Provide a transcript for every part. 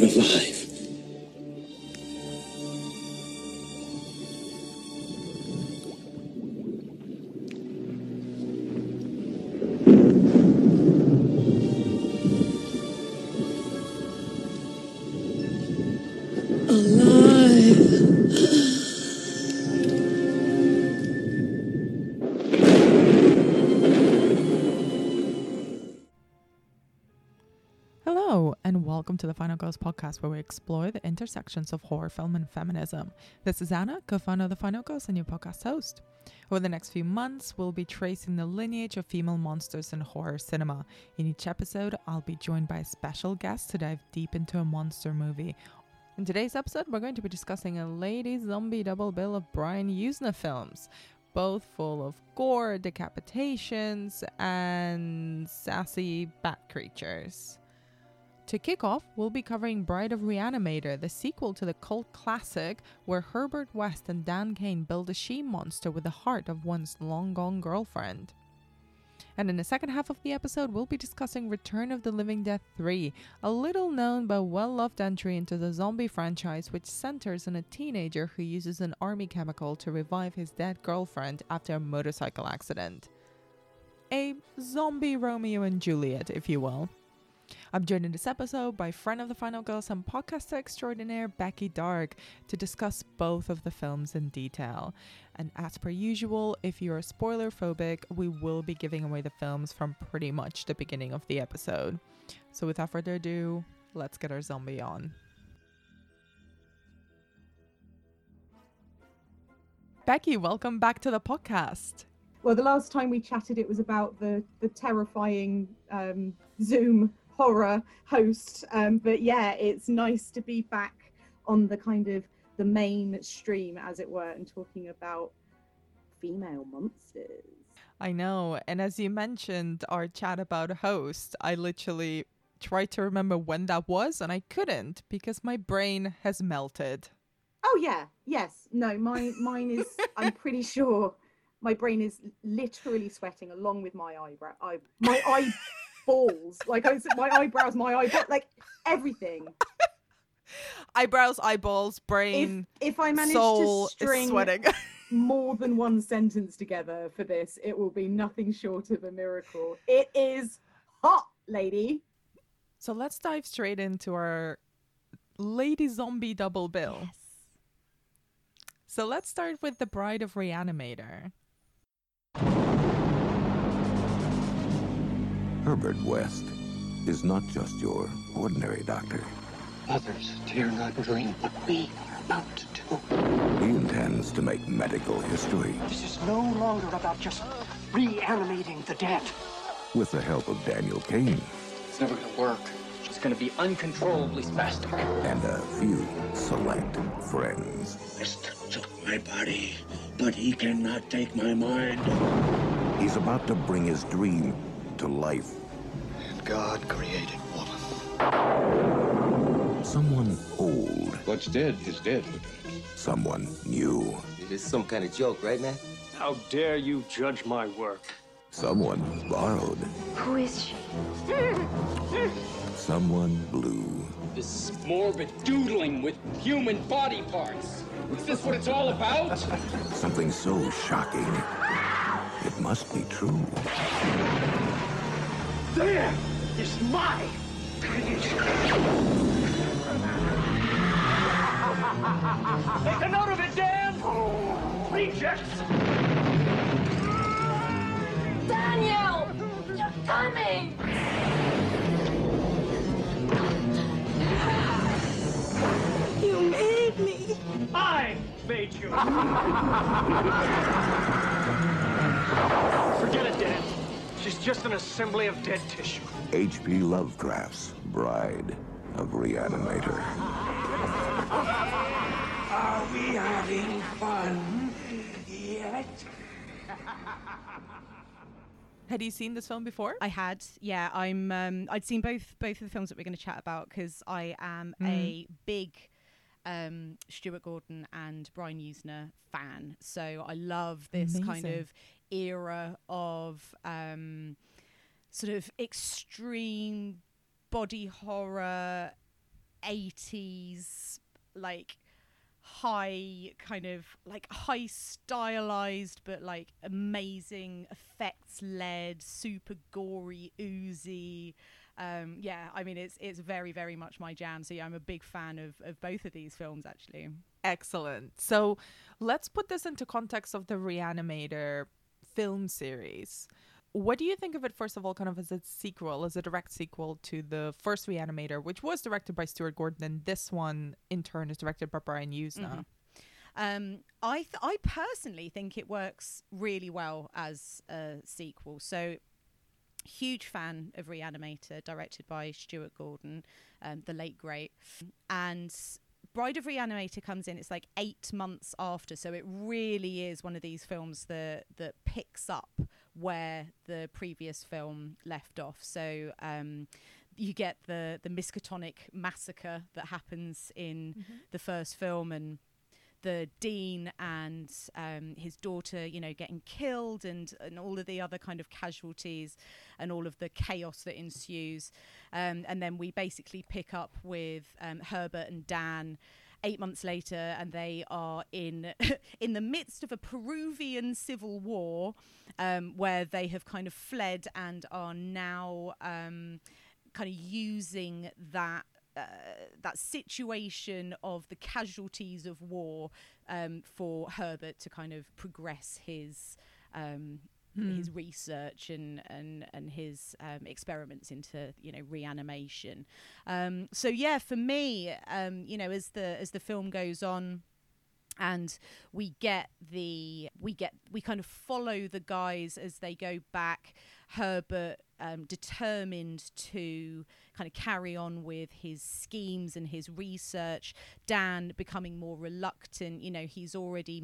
alive. Welcome to the Final Girls podcast, where we explore the intersections of horror film and feminism. This is Anna, co-founder of the Final Girls and your podcast host. Over the next few months, we'll be tracing the lineage of female monsters in horror cinema. In each episode, I'll be joined by a special guest to dive deep into a monster movie. In today's episode, we're going to be discussing a lady zombie double bill of Brian Yuzna films, both full of gore, decapitations, and sassy bat creatures. To kick off, we'll be covering Bride of Re-Animator, the sequel to the cult classic where Herbert West and Dan Cain build a she-monster with the heart of one's long-gone girlfriend. And in the second half of the episode, we'll be discussing Return of the Living Dead 3, a little-known but well-loved entry into the zombie franchise which centers on a teenager who uses an army chemical to revive his dead girlfriend after a motorcycle accident. A zombie Romeo and Juliet, if you will. I'm joined in this episode by friend of the Final Girls and podcaster extraordinaire Becky Darke to discuss both of the films in detail. And as per usual, if you're spoiler phobic, we will be giving away the films from pretty much the beginning of the episode. So without further ado, let's get our zombie on. Becky, welcome back to the podcast. Well, the last time we chatted, it was about the terrifying Zoom horror host, but yeah, it's nice to be back on the kind of the mainstream, as it were, and talking about female monsters. I know, and as you mentioned our chat about a host, I literally tried to remember when that was and I couldn't because my brain has melted. Oh yeah, yes, no, mine is, I'm pretty sure my brain is literally sweating along with my eyebrow, my balls, like my eyebrows, my eyeball, like everything. Eyebrows, eyeballs, brain. If I manage to string more than one sentence together for this, it will be nothing short of a miracle. It is hot, lady. So let's dive straight into our lady zombie double bill. Yes. So let's start with the Bride of Re-Animator. Herbert West is not just your ordinary doctor. Others dare not dream what we are about to do. He intends to make medical history. This is no longer about just reanimating the dead. With the help of Daniel Cain. It's never going to work. It's going to be uncontrollably spastic. And a few select friends. West took my body, but he cannot take my mind. He's about to bring his dream to life. And God created woman. Someone old. What's dead is dead. Someone new. It is some kind of joke, right, Matt? How dare you judge my work? Someone borrowed. Who is she? Someone blue. This morbid doodling with human body parts. Is this what it's all about? Something so shocking. It must be true. There is my creation. Make a note of it, Dan! Rejects! Daniel! You're coming! You made me! I made you! Forget it, Dan. She's just an assembly of dead tissue. H.P. Lovecraft's Bride of Re-Animator. Are we having fun yet? Had you seen this film before? I had, yeah. I'd seen both of the films that we're going to chat about because I am a big Stuart Gordon and Brian Yuzna fan. So I love this kind of era of sort of extreme body horror, 80s, like, high kind of like high stylized but like amazing effects led, super gory, oozy. Yeah, I mean, it's very, very much my jam. So yeah, I'm a big fan of both of these films, actually. Excellent. So let's put this into context of the Re-Animator film series. What do you think of it, first of all, kind of as a sequel, as a direct sequel to the first Re-Animator, which was directed by Stuart Gordon, and this one, in turn, is directed by Brian Yuzna? Mm-hmm. I personally think it works really well as a sequel. So, huge fan of Re-Animator, directed by Stuart Gordon, the late great. And Bride of Re-Animator comes in, it's like 8 months after, so it really is one of these films that picks up where the previous film left off. So you get the Miskatonic massacre that happens in the first film, and the dean and his daughter, you know, getting killed, and all of the other kind of casualties and all of the chaos that ensues. And then we basically pick up with Herbert and Dan 8 months later, and they are in the midst of a Peruvian civil war, where they have kind of fled and are now kind of using that situation of the casualties of war for Herbert to kind of progress his research and his experiments into, you know, reanimation. So yeah, for me, you know, as the film goes on, and we kind of follow the guys as they go back. Herbert determined to kind of carry on with his schemes and his research. Dan becoming more reluctant. You know, he's already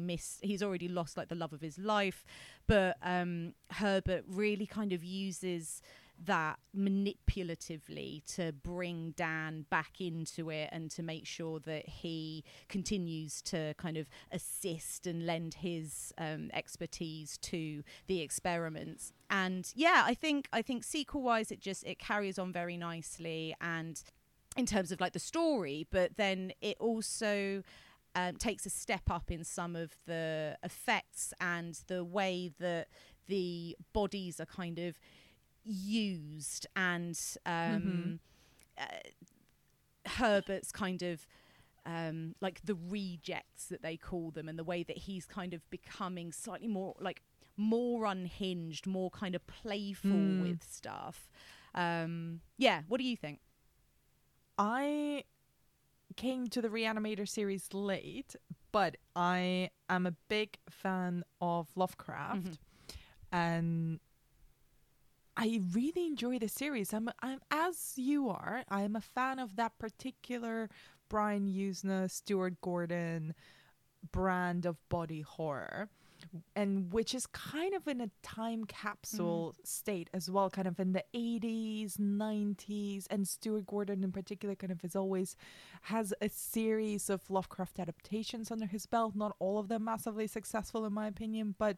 lost like the love of his life, but Herbert really kind of uses that manipulatively to bring Dan back into it and to make sure that he continues to kind of assist and lend his expertise to the experiments. And yeah, I think sequel wise it carries on very nicely, and in terms of like the story, but then it also takes a step up in some of the effects and the way that the bodies are kind of used, and Herbert's kind of like the rejects that they call them, and the way that he's kind of becoming slightly more like more unhinged, more kind of playful with stuff. Yeah, what do you think? I came to the Re-Animator series late, but I am a big fan of Lovecraft, and I really enjoy the series. I'm as you are. I'm a fan of that particular Brian Yuzna, Stuart Gordon brand of body horror, and which is kind of in a time capsule state as well, kind of in the 80s, 90s, and Stuart Gordon in particular kind of is always has a series of Lovecraft adaptations under his belt. Not all of them massively successful in my opinion, but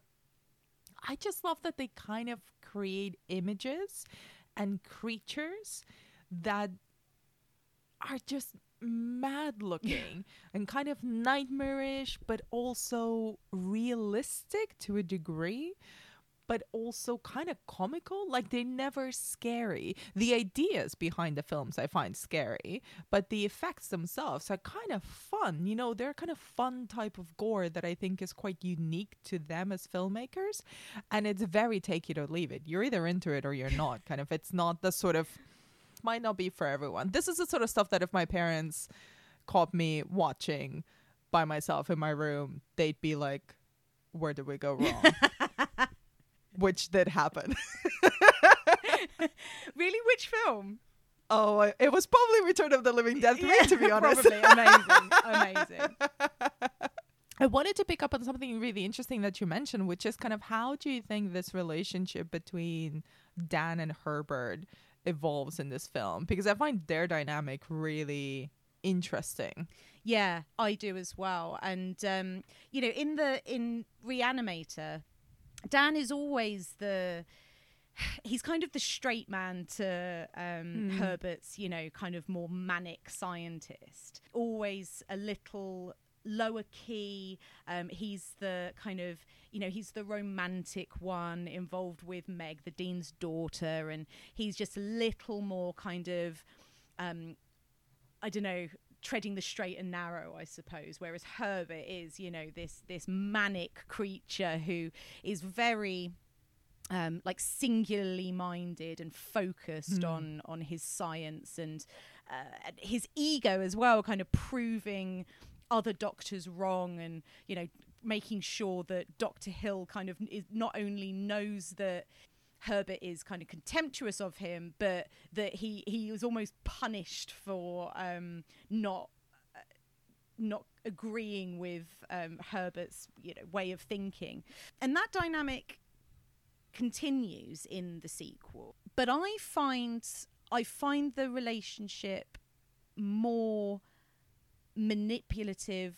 I just love that they kind of create images and creatures that are just mad looking and kind of nightmarish, but also realistic to a degree, but also kind of comical. Like, they're never scary. The ideas behind the films I find scary, but the effects themselves are kind of fun. You know, they're kind of fun type of gore that I think is quite unique to them as filmmakers. And it's very take it or leave it. You're either into it or you're not. Kind of, it's not the sort of, might not be for everyone. This is the sort of stuff that if my parents caught me watching by myself in my room, they'd be like, where did we go wrong? Which did happen. Really? Which film? Oh, it was probably Return of the Living Dead 3, to be honest. Probably. Amazing. I wanted to pick up on something really interesting that you mentioned, which is kind of how do you think this relationship between Dan and Herbert evolves in this film? Because I find their dynamic really interesting. Yeah, I do as well. And, you know, in Re-Animator, Dan is always the he's kind of the straight man to Herbert's, you know, kind of more manic scientist. Always a little lower key. He's the kind of, you know, he's the romantic one involved with Meg, the dean's daughter, and he's just a little more kind of, I don't know, treading the straight and narrow, I suppose. Whereas Herbert is, you know, this manic creature who is very... like singularly minded and focused on his science and his ego as well, kind of proving other doctors wrong and, you know, making sure that Dr. Hill kind of is not only knows that Herbert is kind of contemptuous of him, but that he was almost punished for not agreeing with Herbert's, you know, way of thinking. And that dynamic continues in the sequel, but I find the relationship more manipulative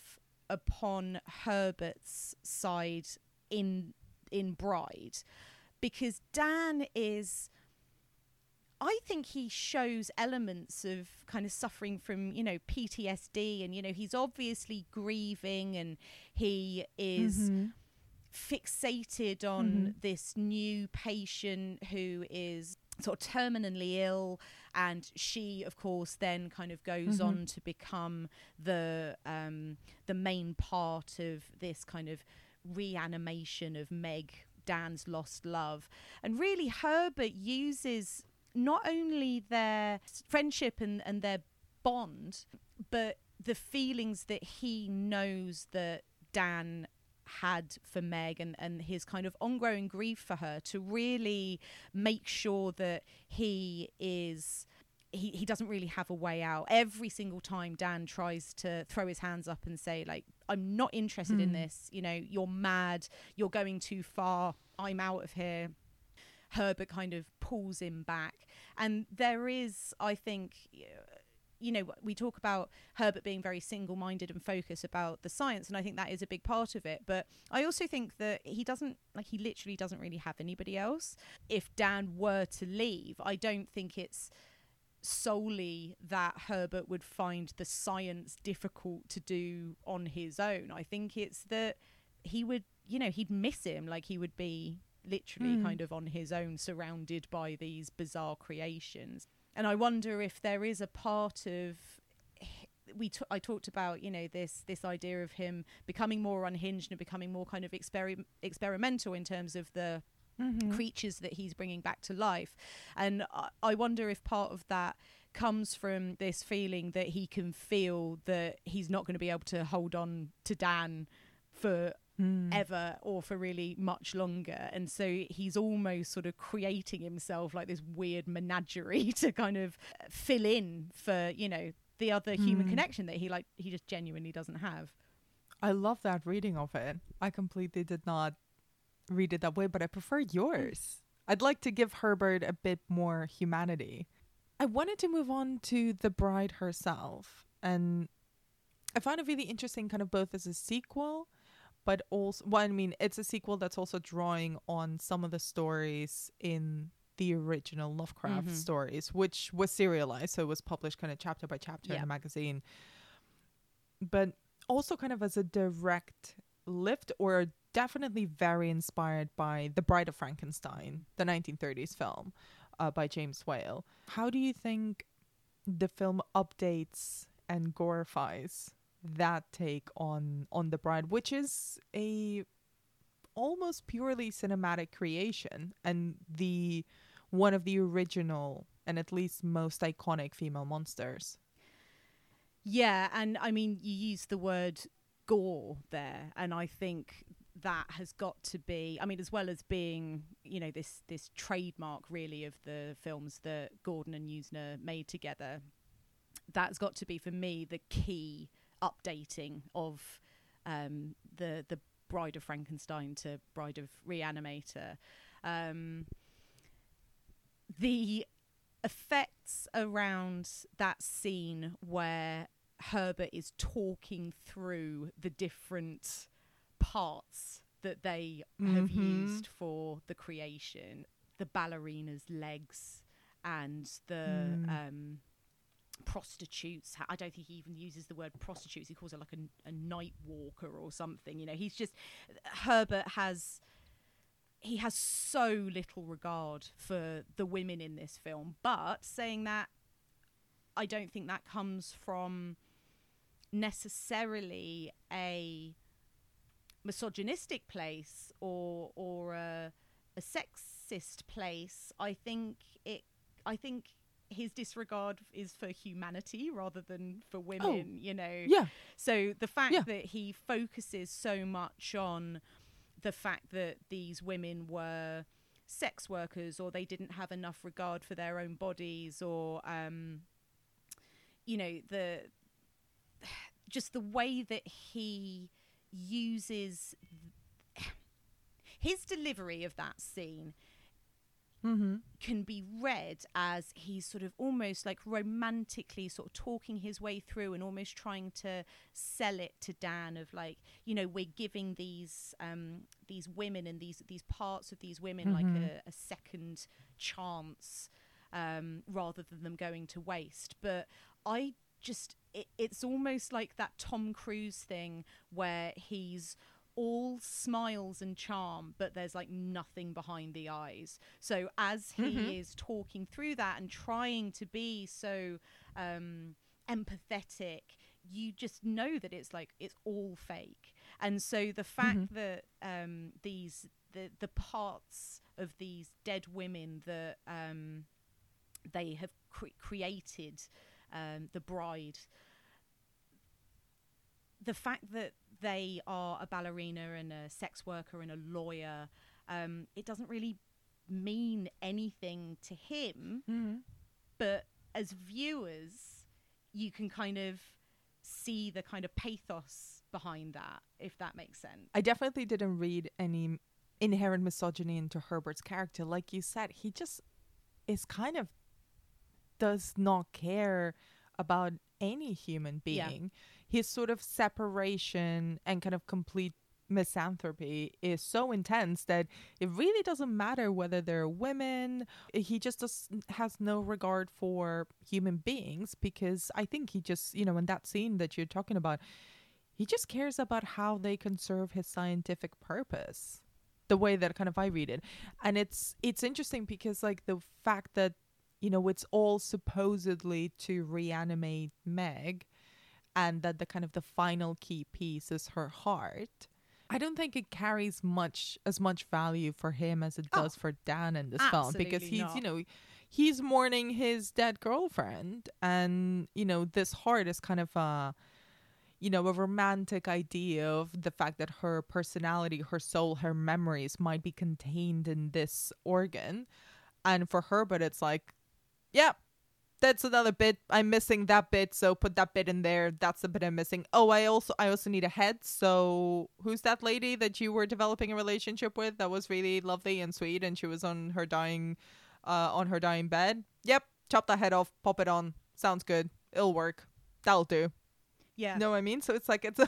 upon Herbert's side in Bride, because Dan is, I think he shows elements of kind of suffering from, you know, PTSD, and, you know, he's obviously grieving and he is fixated on this new patient who is sort of terminally ill, and she of course then kind of goes on to become the main part of this kind of reanimation of Meg, Dan's lost love. And really Herbert uses not only their friendship and their bond, but the feelings that he knows that Dan had for Meg and his kind of ongoing grief for her to really make sure that he doesn't really have a way out. Every single time Dan tries to throw his hands up and say, like, I'm not interested in this, you know, you're mad, you're going too far, I'm out of here, Herbert kind of pulls him back. And there is, I think, you know, we talk about Herbert being very single-minded and focused about the science, and I think that is a big part of it. But I also think that he literally doesn't really have anybody else. If Dan were to leave, I don't think it's solely that Herbert would find the science difficult to do on his own. I think it's that he would, you know, he'd miss him. Like, he would be literally kind of on his own, surrounded by these bizarre creations. And I wonder if there is a part of, I talked about, you know, this idea of him becoming more unhinged and becoming more kind of experimental in terms of the creatures that he's bringing back to life. And I wonder if part of that comes from this feeling that he can feel that he's not going to be able to hold on to Dan for ever or for really much longer, and so he's almost sort of creating himself like this weird menagerie to kind of fill in for, you know, the other human connection that he just genuinely doesn't have. I love that reading of it. I completely did not read it that way, but I prefer yours. I'd like to give Herbert a bit more humanity. I wanted to move on to the Bride herself, and I found it really interesting, kind of both as a sequel, but also, well, I mean, it's a sequel that's also drawing on some of the stories in the original Lovecraft stories, which was serialized, so it was published kind of chapter by chapter in a magazine. But also kind of as a direct lift, or definitely very inspired by The Bride of Frankenstein, the 1930s film by James Whale. How do you think the film updates and glorifies that take on The Bride, which is a almost purely cinematic creation and the one of the original and at least most iconic female monsters? Yeah, and I mean, you use the word gore there, and I think that has got to be, I mean, as well as being, you know, this trademark really of the films that Gordon and Yuzna made together, that's got to be for me the key updating of the Bride of Frankenstein to Bride of Re-Animator. The effects around that scene where Herbert is talking through the different parts that they have used for the creation, the ballerina's legs and the prostitutes. I don't think he even uses the word prostitutes. He calls it like a night walker or something. You know, he's just, Herbert has, he has so little regard for the women in this film. But saying that, I don't think that comes from necessarily a misogynistic place or a sexist place. I think his disregard is for humanity rather than for women, you know. Yeah. So the fact that he focuses so much on the fact that these women were sex workers or they didn't have enough regard for their own bodies or you know, the just the way that he uses his delivery of that scene can be read as he's sort of almost like romantically sort of talking his way through and almost trying to sell it to Dan of like, you know, we're giving these women and these parts of these women like a second chance rather than them going to waste. But I just it's almost like that Tom Cruise thing where he's all smiles and charm, but there's like nothing behind the eyes. So as he is talking through that and trying to be so empathetic, you just know that it's like it's all fake. And so the fact that the parts of these dead women that they have created, the bride, the fact that they are a ballerina and a sex worker and a lawyer, it doesn't really mean anything to him. But as viewers, you can kind of see the kind of pathos behind that, if that makes sense. I definitely didn't read any inherent misogyny into Herbert's character. Like you said, he just is kind of does not care about any human being. His sort of separation and kind of complete misanthropy is so intense that it really doesn't matter whether they're women. He just has no regard for human beings, because I think he just, you know, in that scene that you're talking about, he just cares about how they can serve his scientific purpose, the way that kind of I read it. And it's interesting because like the fact that, you know, it's all supposedly to reanimate Meg, and that the kind of the final key piece is her heart. I don't think it carries as much value for him as it does for Dan in this film, because he's mourning his dead girlfriend, and you know this heart is kind of a romantic idea of the fact that her personality, her soul, her memories might be contained in this organ. And for her, but it's like, yeah, that's another bit. I'm missing that bit, so put that bit in there. That's the bit I'm missing. Oh, I also need a head. So who's that lady that you were developing a relationship with that was really lovely and sweet, and she was on her dying bed? Yep, chop that head off, pop it on. Sounds good. It'll work. That'll do. Yeah. You know what I mean? So it's like it's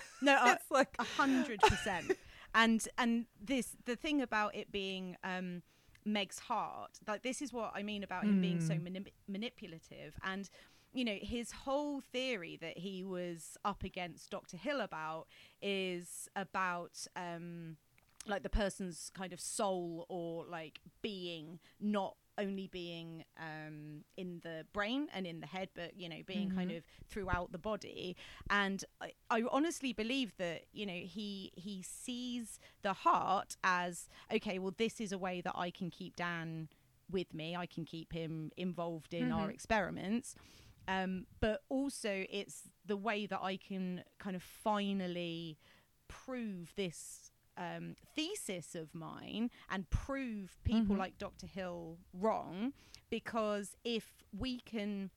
like 100%. And this the thing about it being Meg's heart, like this is what I mean about him being so manipulative. And you know, his whole theory that he was up against Dr. Hill about is about like the person's kind of soul or like being, not only being in the brain and in the head, but you know, being kind of throughout the body. And I honestly believe that, you know, he sees the heart as, okay, well, this is a way that I can keep Dan with me, I can keep him involved in our experiments, but also it's the way that I can kind of finally prove this thesis of mine and prove people like Dr. Hill wrong, because if we can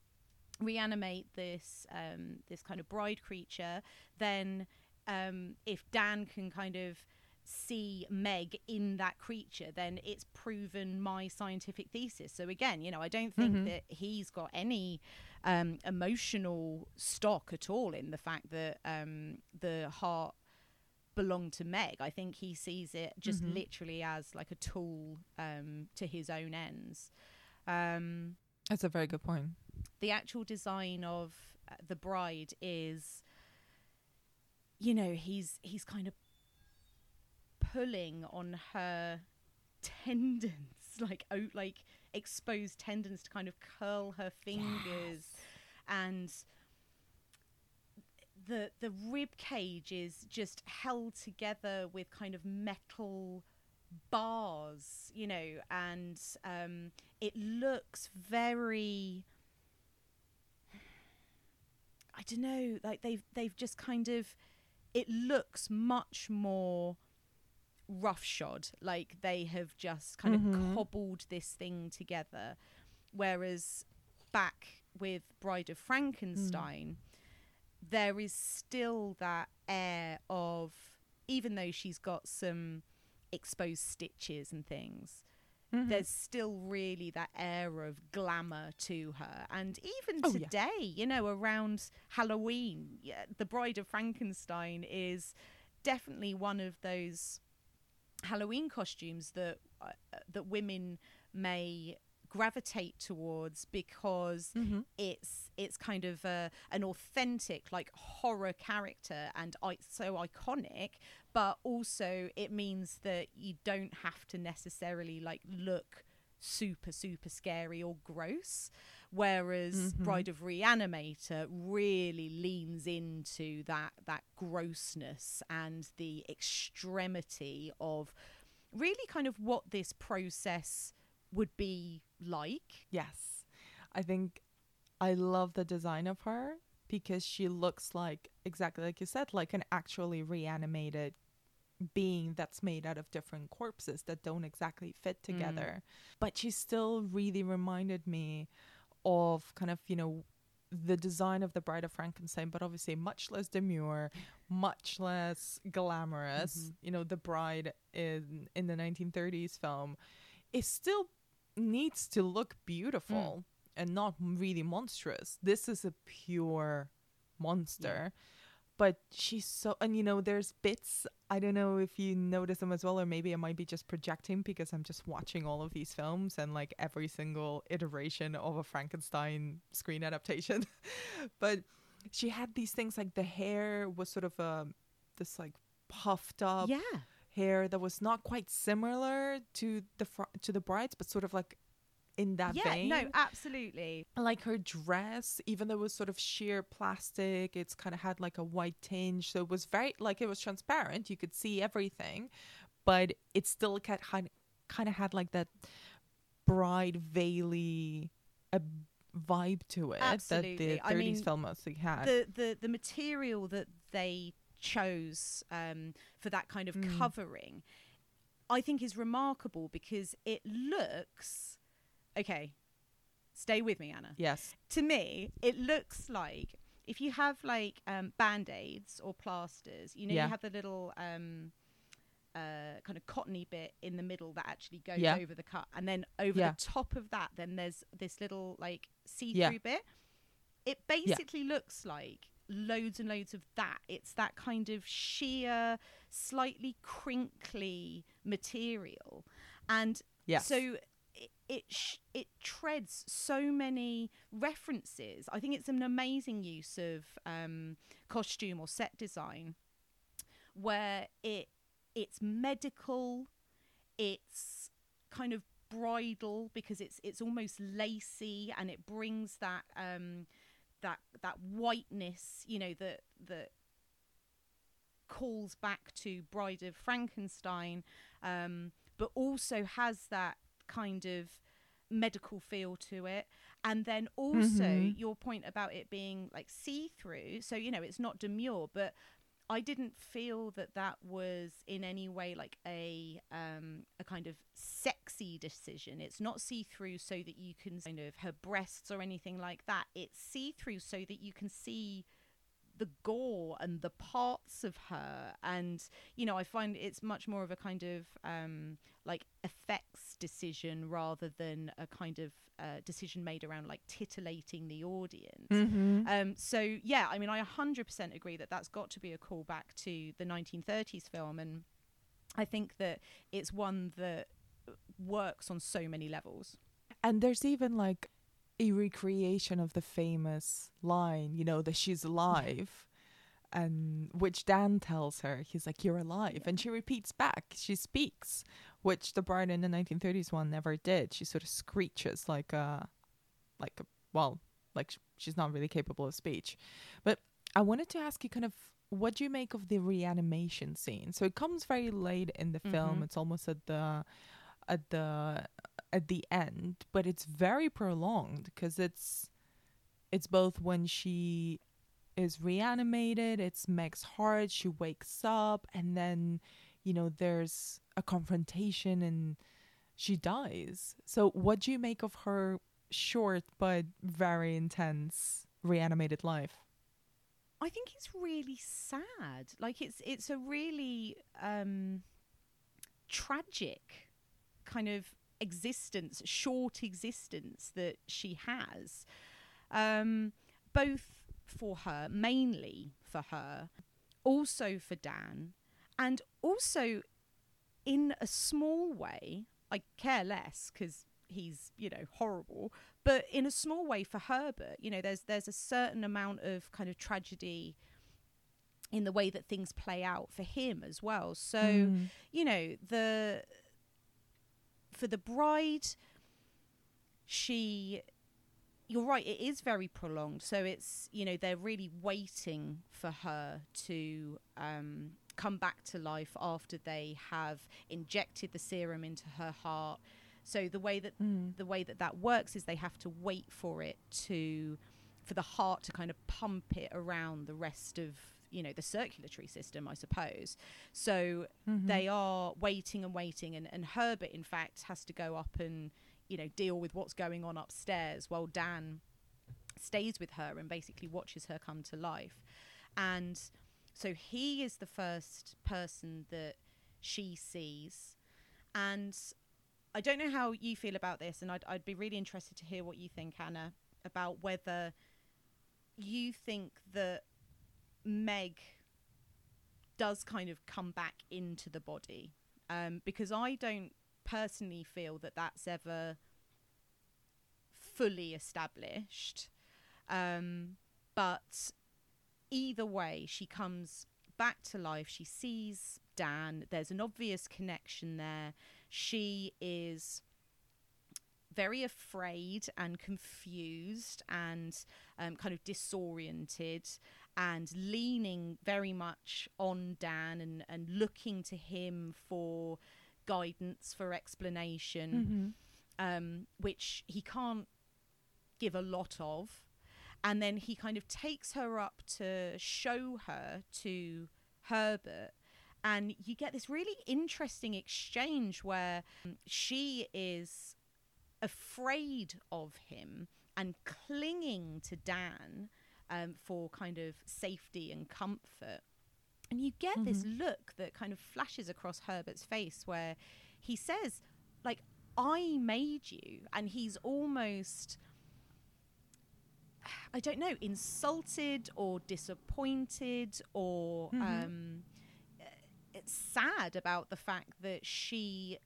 reanimate this this kind of bride creature, then if Dan can kind of see Meg in that creature, then it's proven my scientific thesis. So again, you know, I don't think that he's got any emotional stock at all in the fact that the heart belong to Meg. I think he sees it just literally as like a tool to his own ends. That's a very good point. The actual design of the bride is, you know, he's kind of pulling on her tendons, like exposed tendons, to kind of curl her fingers. Yes. And the rib cage is just held together with kind of metal bars, you know, and it looks very, I don't know, like they've just kind of, it looks much more roughshod, like they have just kind of cobbled this thing together. Whereas back with Bride of Frankenstein, there is still that air of, even though she's got some exposed stitches and things, there's still really that air of glamour to her. And even today, you know, around Halloween, the Bride of Frankenstein is definitely one of those Halloween costumes that that women may gravitate towards, because it's kind of an authentic, like, horror character, and so iconic, but also it means that you don't have to necessarily, like, look super scary or gross, whereas Bride of Re-Animator really leans into that grossness and the extremity of really kind of what this process would be like. Yes. I think I love the design of her, because she looks like, exactly like you said, like an actually reanimated being that's made out of different corpses that don't exactly fit together. But she still really reminded me of kind of, you know, the design of the Bride of Frankenstein, but obviously much less demure, much less glamorous. You know, the bride in the 1930s film, it still needs to look beautiful and not really monstrous. This is a pure monster. But she's so, and you know, there's bits, I don't know if you notice them as well, or maybe I might be just projecting because I'm just watching all of these films and like every single iteration of a Frankenstein screen adaptation. But she had these things, like the hair was sort of this like puffed up hair that was not quite similar to the bride's, but sort of like in that vein. Yeah, no, absolutely. Like her dress, even though it was sort of sheer plastic, it's kind of had like a white tinge. So it was very, like, it was transparent. You could see everything, but it still kind of had like that bride veil-y vibe to it. Absolutely. That the 30s film mostly had. The material that they chose for that kind of covering, I think, is remarkable, because it looks... Okay, stay with me, Anna. Yes. To me, it looks like if you have like Band-Aids or plasters, you know, you have the little kind of cottony bit in the middle that actually goes over the cut. And then over the top of that, then there's this little like see-through bit. It basically looks like loads and loads of that. It's that kind of sheer, slightly crinkly material. And so... It treads so many references. I think it's an amazing use of costume or set design, where it's medical, it's kind of bridal, because it's almost lacy, and it brings that that whiteness, you know, that calls back to Bride of Frankenstein, but also has that kind of medical feel to it. And then also your point about it being like see-through, so, you know, it's not demure, but I didn't feel that was in any way like a kind of sexy decision. It's not see-through so that you can kind of her breasts or anything like that. It's see-through so that you can see the gore and the parts of her. And, you know, I find it's much more of a kind of like effects decision rather than a kind of decision made around like titillating the audience. Mm-hmm. So, yeah, I mean, I 100% agree that that's got to be a callback to the 1930s film. And I think that it's one that works on so many levels. And there's even like a recreation of the famous line, you know, that she's alive, and which Dan tells her, he's like, you're alive. Yeah. And she repeats back, she speaks, which the bride in the 1930s one never did. She sort of screeches like she's not really capable of speech. But I wanted to ask you kind of, what do you make of the reanimation scene? So it comes very late in the film. It's almost at the end, but it's very prolonged because it's both when she is reanimated, it's Meg's heart, she wakes up, and then, you know, there's a confrontation and she dies. So what do you make of her short but very intense reanimated life? I think it's really sad. Like it's a really tragic kind of short existence that she has, both for her, mainly for her, also for Dan, and also in a small way, I care less because he's, you know, horrible, but in a small way for Herbert. You know, there's a certain amount of kind of tragedy in the way that things play out for him as well. So, you know, for the bride, you're right, it is very prolonged. So it's, you know, they're really waiting for her to come back to life after they have injected the serum into her heart. So the way that works is they have to wait for it for the heart to kind of pump it around the rest of, you know, the circulatory system, I suppose. So they are waiting. And Herbert, in fact, has to go up and, you know, deal with what's going on upstairs while Dan stays with her and basically watches her come to life. And so he is the first person that she sees. And I don't know how you feel about this, and I'd be really interested to hear what you think, Anna, about whether you think that Meg does kind of come back into the body, because I don't personally feel that that's ever fully established, but either way she comes back to life, she sees Dan, there's an obvious connection there. She is very afraid and confused and kind of disoriented and leaning very much on Dan and looking to him for guidance, for explanation, which he can't give a lot of. And then he kind of takes her up to show her to Herbert. And you get this really interesting exchange where she is afraid of him and clinging to Dan for kind of safety and comfort. And you get this look that kind of flashes across Herbert's face where he says, like, I made you. And he's almost, I don't know, insulted or disappointed or sad about the fact that she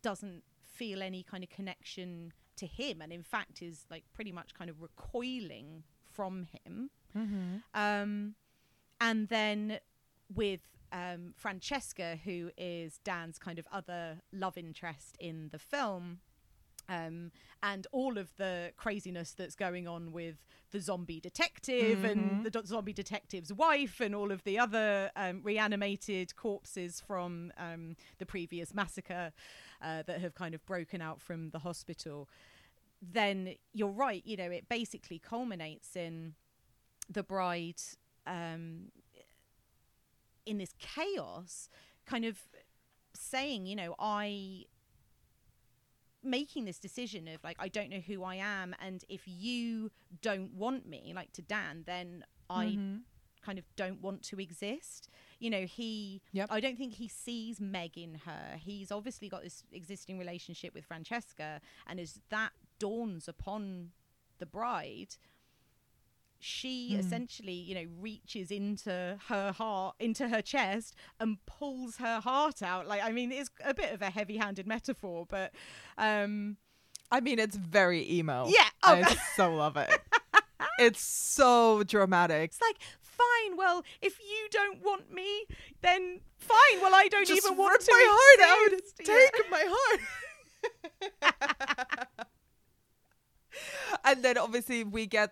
doesn't feel any kind of connection to him, and in fact is like pretty much kind of recoiling from him. And then with Francesca, who is Dan's kind of other love interest in the film, and all of the craziness that's going on with the zombie detective and the zombie detective's wife and all of the other reanimated corpses from the previous massacre that have kind of broken out from the hospital, then you're right, you know, it basically culminates in the bride in this chaos kind of saying, you know, I making this decision of like, I don't know who I am, and if you don't want me, like, to Dan, then I kind of don't want to exist. You know, he, yep. I don't think he sees Meg in her. He's obviously got this existing relationship with Francesca, and as that dawns upon the bride, she essentially, you know, reaches into her heart, into her chest, and pulls her heart out. Like, I mean, it's a bit of a heavy-handed metaphor, but I mean, it's very emo. Yeah, oh. I so love it. It's so dramatic. It's like, fine, well, if you don't want me, then fine. Well, I don't just even want to. Just rip my heart out. Take my heart. And then obviously we get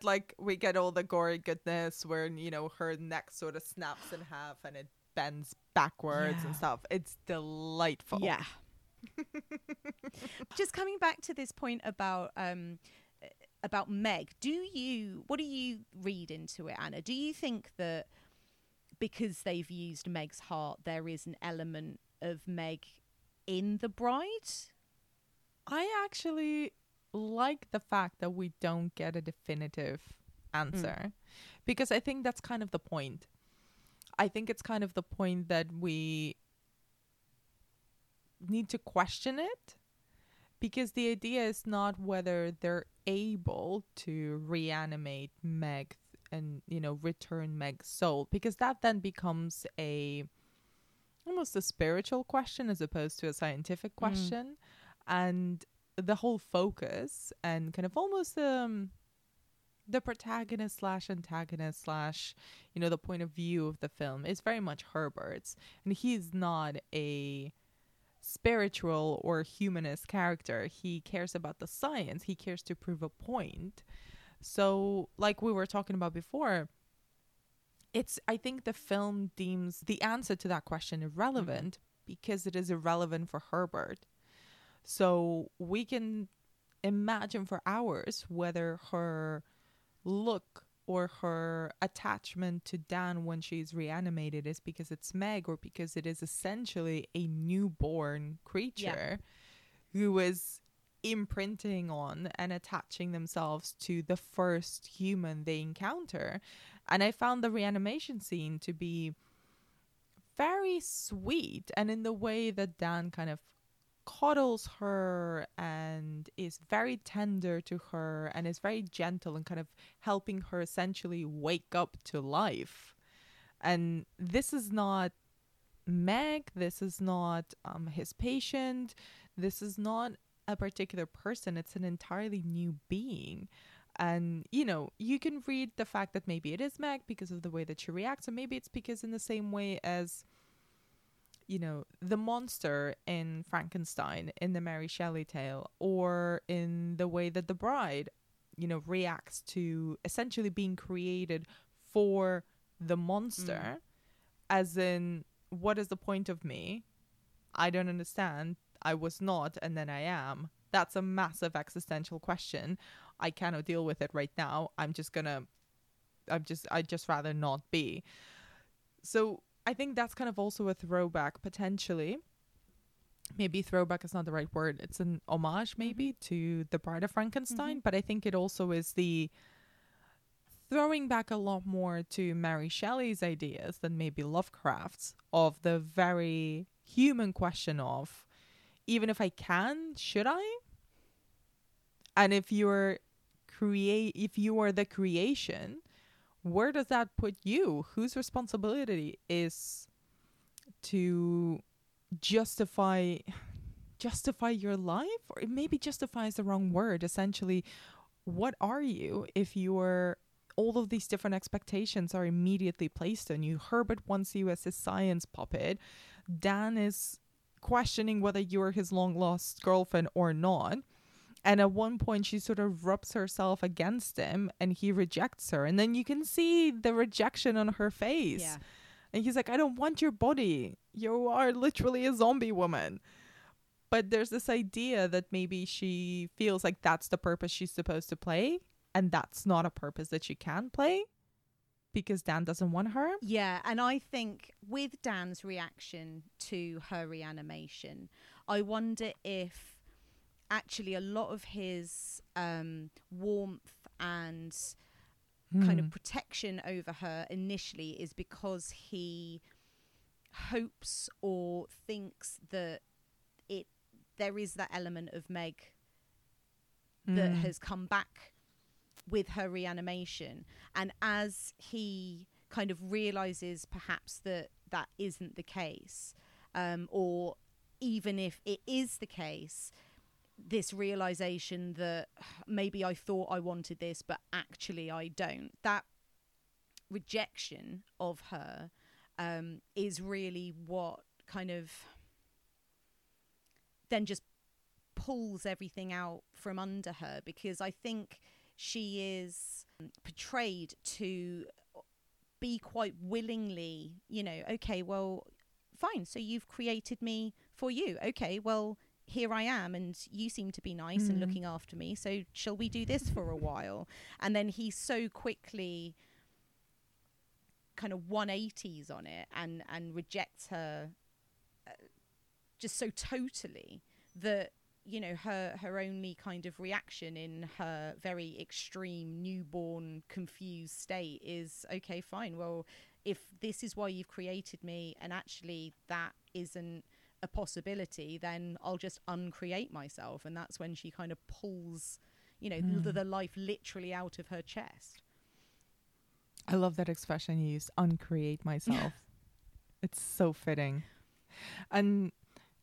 all the gory goodness where, you know, her neck sort of snaps in half and it bends backwards and stuff. It's delightful. Yeah. Just coming back to this point about Meg, what do you read into it, Anna? Do you think that because they've used Meg's heart, there is an element of Meg in the bride? I actually like the fact that we don't get a definitive answer because I think that's kind of the point. I think it's kind of the point that we need to question it, because the idea is not whether they're able to reanimate Meg and, you know, return Meg's soul, because that then becomes almost a spiritual question as opposed to a scientific question. And the whole focus and kind of almost the protagonist / antagonist / you know, the point of view of the film is very much Herbert's, and he's not a spiritual or humanist character. He cares about the science. He cares to prove a point. So like we were talking about before, it's, I think the film deems the answer to that question irrelevant because it is irrelevant for Herbert. So we can imagine for hours whether her look or her attachment to Dan when she's reanimated is because it's Meg or because it is essentially a newborn creature who is imprinting on and attaching themselves to the first human they encounter. And I found the reanimation scene to be very sweet, and in the way that Dan kind of coddles her and is very tender to her and is very gentle and kind of helping her essentially wake up to life. And this is not Meg, this is not his patient, this is not a particular person, it's an entirely new being. And, you know, you can read the fact that maybe it is Meg because of the way that she reacts, and maybe it's because in the same way as, you know, the monster in Frankenstein, in the Mary Shelley tale, or in the way that the bride, you know, reacts to essentially being created for the monster, as in, what is the point of me? I don't understand. I was not, and then I am. That's a massive existential question. I cannot deal with it right now. I'd just rather not be. So I think that's kind of also a throwback, potentially. Maybe throwback is not the right word. It's an homage, maybe, to The Bride of Frankenstein. But I think it also is the throwing back a lot more to Mary Shelley's ideas than maybe Lovecraft's, of the very human question of, even if I can, should I? And if you are the creation, where does that put you? Whose responsibility is to justify your life? Or maybe justify is the wrong word. Essentially, what are you if you're all of these different expectations are immediately placed on you? Herbert wants you as his science puppet. Dan is questioning whether you are his long lost girlfriend or not. And at one point, she sort of rubs herself against him and he rejects her. And then you can see the rejection on her face. Yeah. And he's like, I don't want your body. You are literally a zombie woman. But there's this idea that maybe she feels like that's the purpose she's supposed to play. And that's not a purpose that she can play because Dan doesn't want her. Yeah. And I think with Dan's reaction to her reanimation, I wonder if actually a lot of his warmth and kind of protection over her initially is because he hopes or thinks that there is that element of Meg that has come back with her reanimation. And as he kind of realizes perhaps that that isn't the case, or even if it is the case, this realization that maybe I thought I wanted this, but actually I don't. That rejection of her is really what kind of then just pulls everything out from under her, because I think she is portrayed to be quite willingly, you know, okay, well, fine. So you've created me for you. Okay, well, here I am, and you seem to be nice and looking after me, so shall we do this for a while? And then he so quickly kind of 180s on it and rejects her just so totally that, you know, her only kind of reaction in her very extreme newborn confused state is, okay, fine, well, if this is why you've created me and actually that isn't a possibility, then I'll just uncreate myself. And that's when she kind of pulls, you know, the life literally out of her chest. I love that expression you used, uncreate myself. It's so fitting. And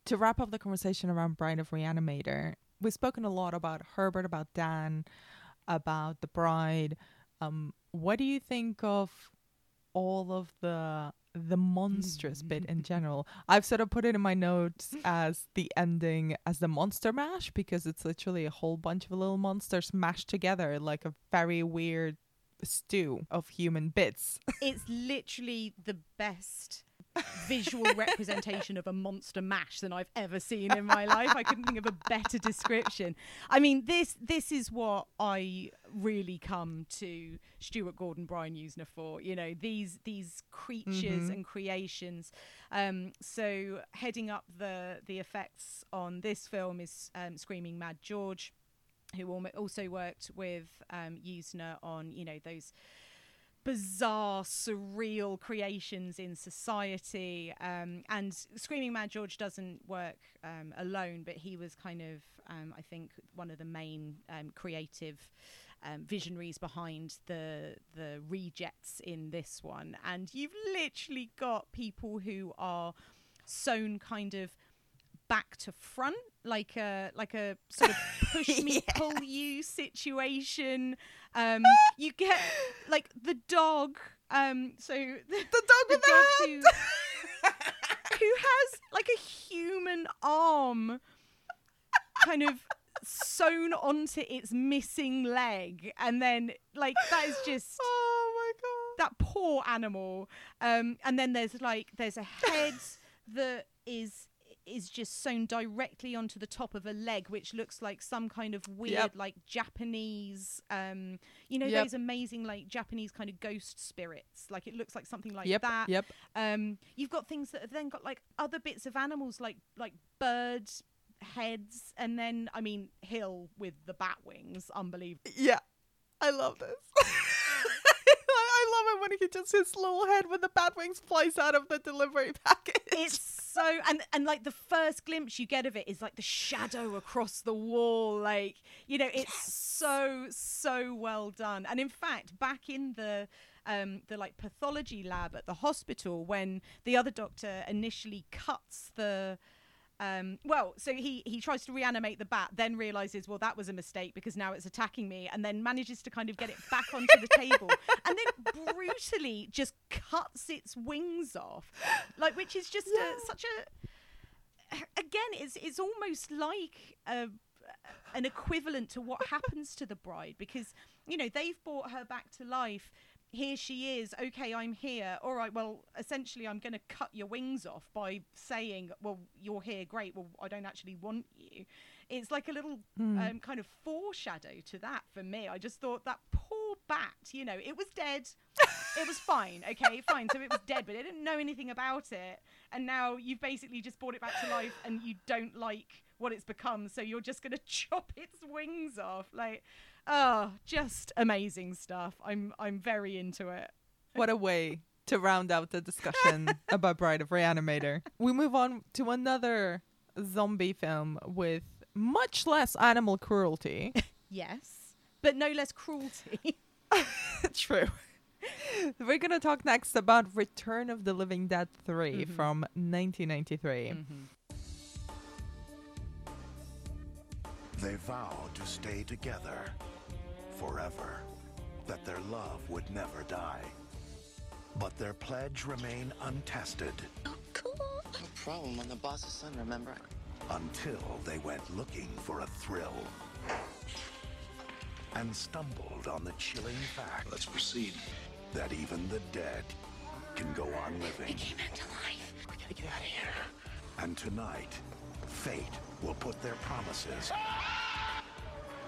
to wrap up the conversation around Bride of Re-Animator, we've spoken a lot about Herbert, about Dan, about the bride. What do you think of all of the monstrous bit in general? I've sort of put it in my notes as the ending, as the monster mash, because it's literally a whole bunch of little monsters mashed together like a very weird stew of human bits. It's literally the best visual representation of a monster mash than I've ever seen in my life. I couldn't think of a better description. I mean, this is what I really come to Stuart Gordon, Brian Yuzna for, you know, these creatures and creations. So heading up the effects on this film is Screaming Mad George, who also worked with Yuzna on, you know, those bizarre, surreal creations in Society. And Screaming Mad George doesn't work alone, but he was kind of, I think, one of the main creative visionaries behind the rejects in this one. And you've literally got people who are sewn kind of back to front, like a sort of push me pull you situation. You get like the dog, so the dog with the dog who has like a human arm kind of sewn onto its missing leg, and then like that is just oh my god, that poor animal. And then there's a head that is just sewn directly onto the top of a leg, which looks like some kind of weird like Japanese you know those amazing like Japanese kind of ghost spirits, like it looks like something like that. You've got things that have then got like other bits of animals like bird heads, and then I mean Hill with the bat wings, unbelievable. I love this. I love it when he just, his little head with the bat wings flies out of the delivery package. It's so, and like the first glimpse you get of it is like the shadow across the wall, like, you know, it's so well done. And in fact, back in the like pathology lab at the hospital, when the other doctor initially cuts the so he tries to reanimate the bat, then realizes, well, that was a mistake because now it's attacking me, and then manages to kind of get it back onto the table, and then brutally just cuts its wings off, like, which is just it's almost like an equivalent to what happens to the bride, because, you know, they've brought her back to life. Here she is. Okay, I'm here. All right, well, essentially, I'm going to cut your wings off by saying, well, you're here. Great. Well, I don't actually want you. It's like a little kind of foreshadow to that for me. I just thought that poor bat, you know, it was dead. It was fine. Okay, fine. So it was dead, but it didn't know anything about it. And now you've basically just brought it back to life, and you don't like what it's become. So you're just going to chop its wings off. Like, Oh, just amazing stuff. I'm very into it. What a way to round out the discussion about Bride of Re-Animator. We move on to another zombie film with much less animal cruelty. Yes, but no less cruelty. True. We're going to talk next about Return of the Living Dead 3 from 1993. They vowed to stay together forever, that their love would never die. But their pledge remained untested. Oh, cool. No problem. I'm the boss's son, remember? Until they went looking for a thrill and stumbled on the chilling fact. Let's proceed. That even the dead can go on living. They came back to life. We gotta get out of here. And tonight, fate will put their promises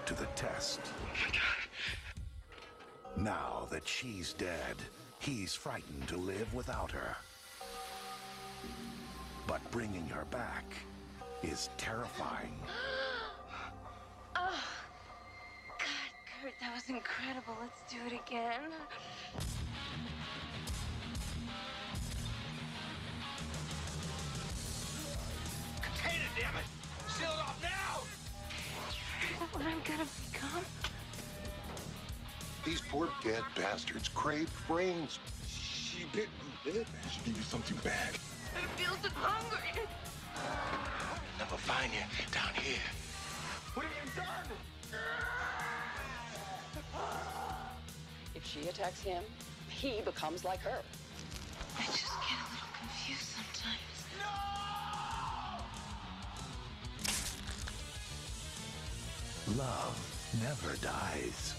to the test. Oh my God. Now that she's dead, he's frightened to live without her. But bringing her back is terrifying. Oh, God, Kurt, that was incredible. Let's do it again. Contain it, damn it! Seal it off now! Is that what I'm gonna become? These poor dead bastards crave brains. She bit me dead. She gave you something bad. I feel so hungry. Never find you down here. What have you done? If she attacks him, he becomes like her. I just get a little confused sometimes. No! Love never dies.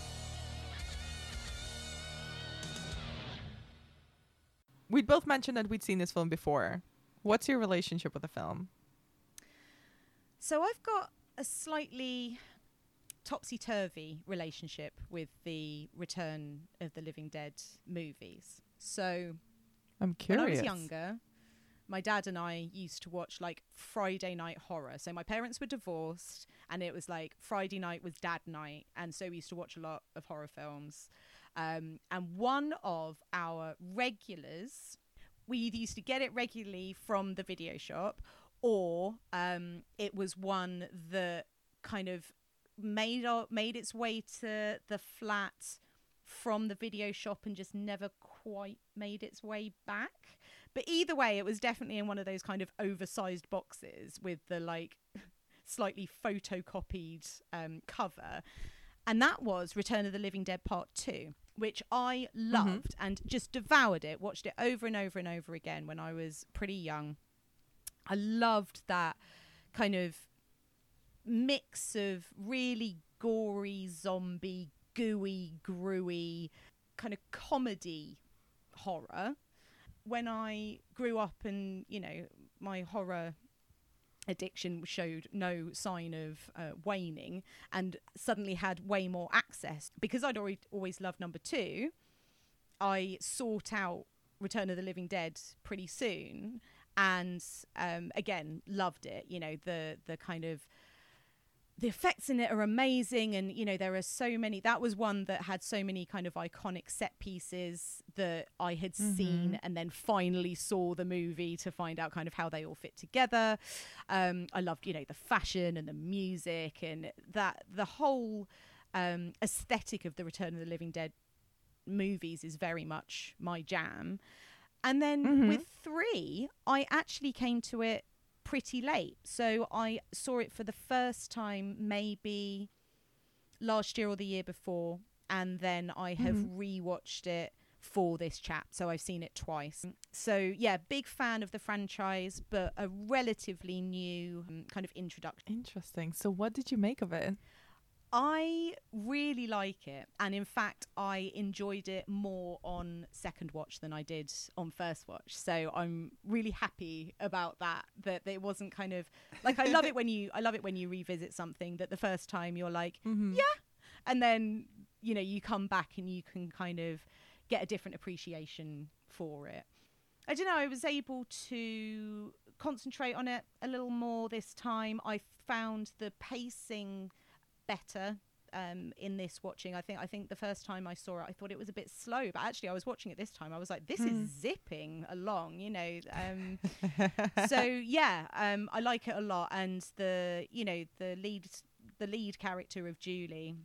We'd both mentioned that we'd seen this film before. What's your relationship with the film? So I've got a slightly topsy-turvy relationship with the Return of the Living Dead movies. So I'm curious. When I was younger, my dad and I used to watch like Friday night horror. So my parents were divorced and it was like Friday night was dad night. And so we used to watch a lot of horror films. And one of our regulars, we either used to get it regularly from the video shop or it was one that kind of made its way to the flat from the video shop and just never quite made its way back. But either way, it was definitely in one of those kind of oversized boxes with the like slightly photocopied cover. And that was Return of the Living Dead Part 2. Which I loved and just devoured it, watched it over and over and over again when I was pretty young. I loved that kind of mix of really gory, zombie, gooey, gruey kind of comedy horror. When I grew up and, you know, my horror addiction showed no sign of waning and suddenly had way more access. Because I'd always loved number two, I sought out Return of the Living Dead pretty soon and again, loved it. You know, the kind of, the effects in it are amazing and, you know, there are so many. That was one that had so many kind of iconic set pieces that I had seen and then finally saw the movie to find out kind of how they all fit together. I loved, you know, the fashion and the music and that the whole aesthetic of the Return of the Living Dead movies is very much my jam. And then with three, I actually came to it pretty late. So I saw it for the first time maybe last year or the year before, and then I have rewatched it for this chat, so I've seen it twice. So yeah, big fan of the franchise, but a relatively new kind of introduction. Interesting. So what did you make of it? I really like it, and in fact I enjoyed it more on second watch than I did on first watch, so I'm really happy about that it wasn't kind of like I love it when you revisit something that the first time you're like yeah, and then you know you come back and you can kind of get a different appreciation for it. I don't know, I was able to concentrate on it a little more this time. I found the pacing better in this watching. I think the first time I saw it, I thought it was a bit slow, but actually I was watching it this time, I was like, this is zipping along, you know. So yeah, I like it a lot. And the lead character of Julie,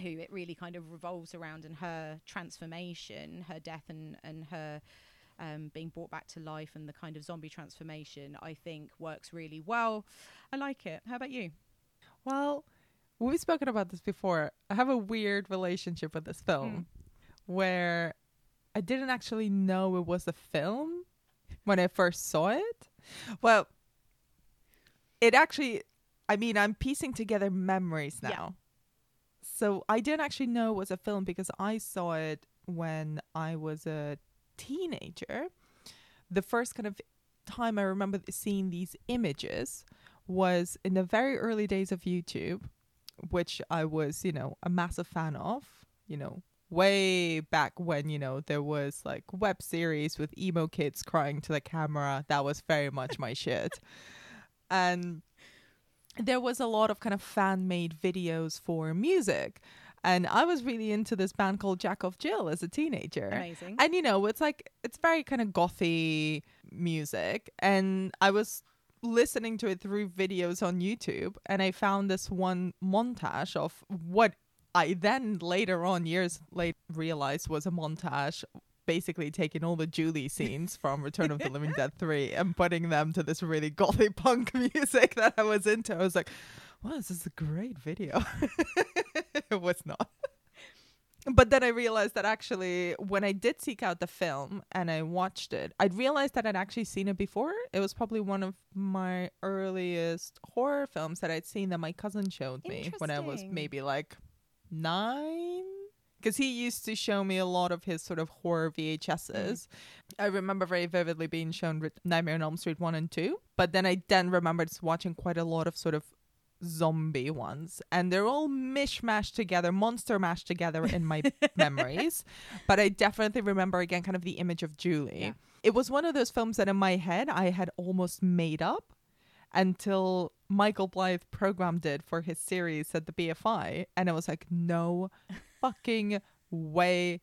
who it really kind of revolves around, and her transformation, her death, and her being brought back to life, and the kind of zombie transformation, I think works really well. I like it. How about you? Well, we've spoken about this before. I have a weird relationship with this film where I didn't actually know it was a film when I first saw it. Well, it actually, I mean, I'm piecing together memories now. Yeah. So I didn't actually know it was a film because I saw it when I was a teenager. The first kind of time I remember seeing these images was in the very early days of YouTube, which I was, you know, a massive fan of, you know, way back when, you know, there was like web series with emo kids crying to the camera. That was very much my shit. And there was a lot of kind of fan-made videos for music. And I was really into this band called Jack Off Jill as a teenager. Amazing. And, you know, it's like, it's very kind of gothy music. And I was listening to it through videos on YouTube, and I found this one montage of what I then later on, years later, realized was a montage basically taking all the Julie scenes from Return of the Living Dead 3 and putting them to this really gothy punk music that I was into. I was like, wow, this is a great video. It was not. But then I realized that actually when I did seek out the film and I watched it, I'd realized that I'd actually seen it before. It was probably one of my earliest horror films that I'd seen that my cousin showed me when I was maybe like 9. Because he used to show me a lot of his sort of horror VHSs. I remember very vividly being shown Nightmare on Elm Street 1 and 2. But then I remembered watching quite a lot of sort of zombie ones, and they're all mishmashed together, monster mashed together in my memories. But I definitely remember again kind of the image of Julie. Yeah. It was one of those films that in my head I had almost made up until Michael Blythe programmed it for his series at the BFI, and I was like, no fucking way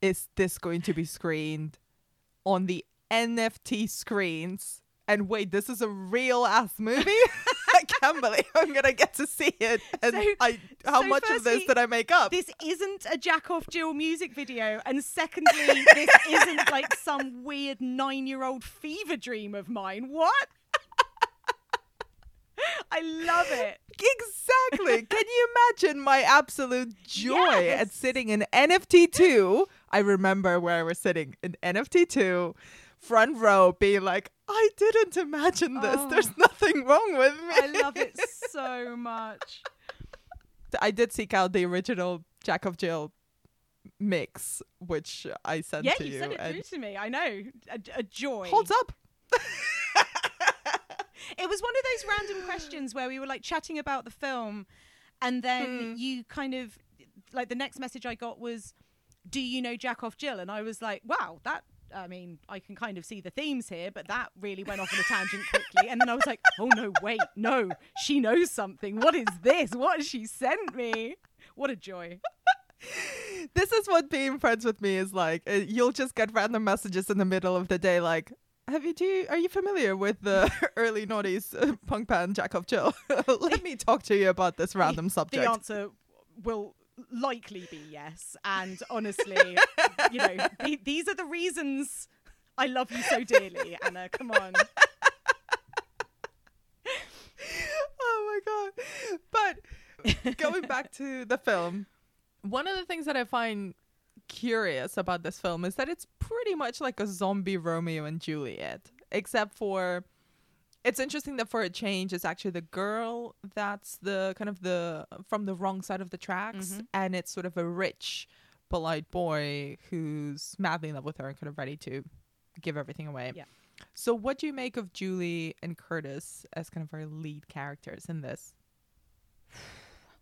is this going to be screened on the NFT screens, and wait, this is a real ass movie. I can't believe I'm going to get to see it. And how much of this did I make up? This isn't a Jack Off Jill music video. And secondly, this isn't like some weird 9-year-old fever dream of mine. What? I love it. Exactly. Can you imagine my absolute joy at sitting in NFT 2? I remember where I was sitting in NFT 2. Front row, being like, I didn't imagine this. Oh. There's nothing wrong with me. I love it so much. I did seek out the original Jack of Jill mix, which I sent to you. Yeah, you sent it through to me. I know. A joy. Holds up. It was one of those random questions where we were like chatting about the film, and then you kind of, like, the next message I got was, do you know Jack Off Jill? And I was like, wow, I mean, I can kind of see the themes here, but that really went off on a tangent quickly. And then I was like, oh, no, wait, no, she knows something. What is this? What has she sent me? What a joy. This is what being friends with me is like. You'll just get random messages in the middle of the day like, are you familiar with the early noughties punk band Jack Off Jill? Let me talk to you about this random subject. The answer will likely be yes, and honestly, you know, these are the reasons I love you so dearly, Anna. Come on. Oh my god. But going back to the film, one of the things that I find curious about this film is that it's pretty much like a zombie Romeo and Juliet, except for it's interesting that for a change, it's actually the girl that's the kind of from the wrong side of the tracks. And it's sort of a rich, polite boy who's madly in love with her and kind of ready to give everything away. Yeah. So what do you make of Julie and Curtis as kind of our lead characters in this?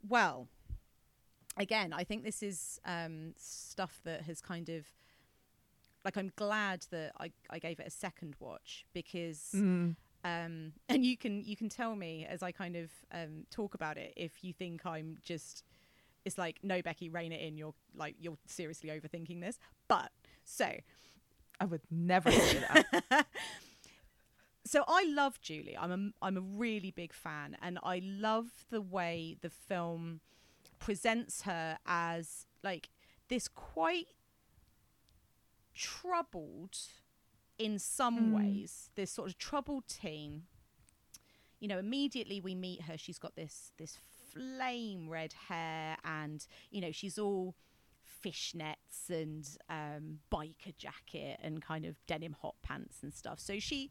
Well, again, I think this is stuff that has kind of, like, I'm glad that I gave it a second watch because... and you can tell me as I kind of talk about it if you think I'm just it's like, no, Becky, rein it in. You're seriously overthinking this. But so I would never do that. So I love Julie. I'm a really big fan, and I love the way the film presents her as like this quite troubled, in some ways, this sort of troubled teen. You know, immediately we meet her, she's got this flame red hair, and you know, she's all fishnets and biker jacket and kind of denim hot pants and stuff. So she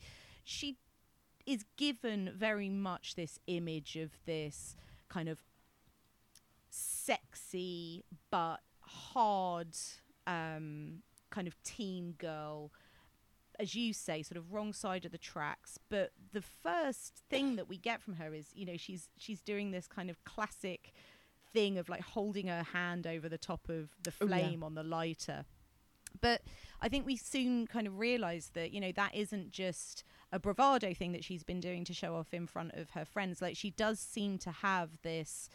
is given very much this image of this kind of sexy but hard kind of teen girl, as you say, sort of wrong side of the tracks. But the first thing that we get from her is, you know, she's doing this kind of classic thing of like holding her hand over the top of the flame on the lighter. But I think we soon kind of realize that, you know, that isn't just a bravado thing that she's been doing to show off in front of her friends. Like, she does seem to have this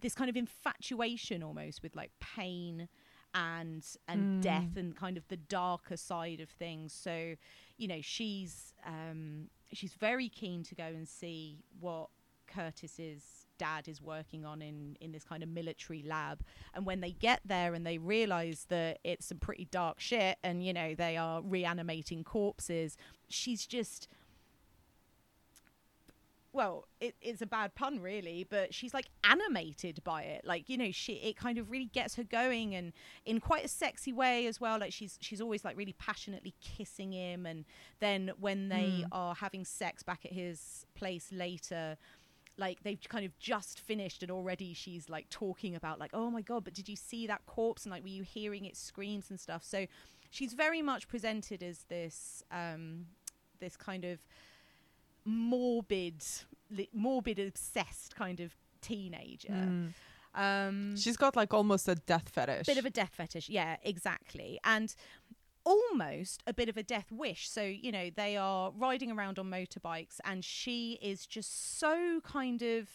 this kind of infatuation almost with like pain and death and kind of the darker side of things. So, you know, she's very keen to go and see what Curtis's dad is working on in this kind of military lab. And when they get there and they realize that it's some pretty dark shit, and you know, they are reanimating corpses, she's just, well, it's a bad pun really, but she's like animated by it. Like, you know, it kind of really gets her going, and in quite a sexy way as well. Like she's always like really passionately kissing him, and then when they are having sex back at his place later, like they've kind of just finished and already she's like talking about like, oh my God, but did you see that corpse? And like, were you hearing its screams and stuff? So she's very much presented as this this kind of morbid obsessed kind of teenager. She's got like almost a death fetish. Bit of a death fetish, yeah, exactly. And almost a bit of a death wish. So, you know, they are riding around on motorbikes and she is just so kind of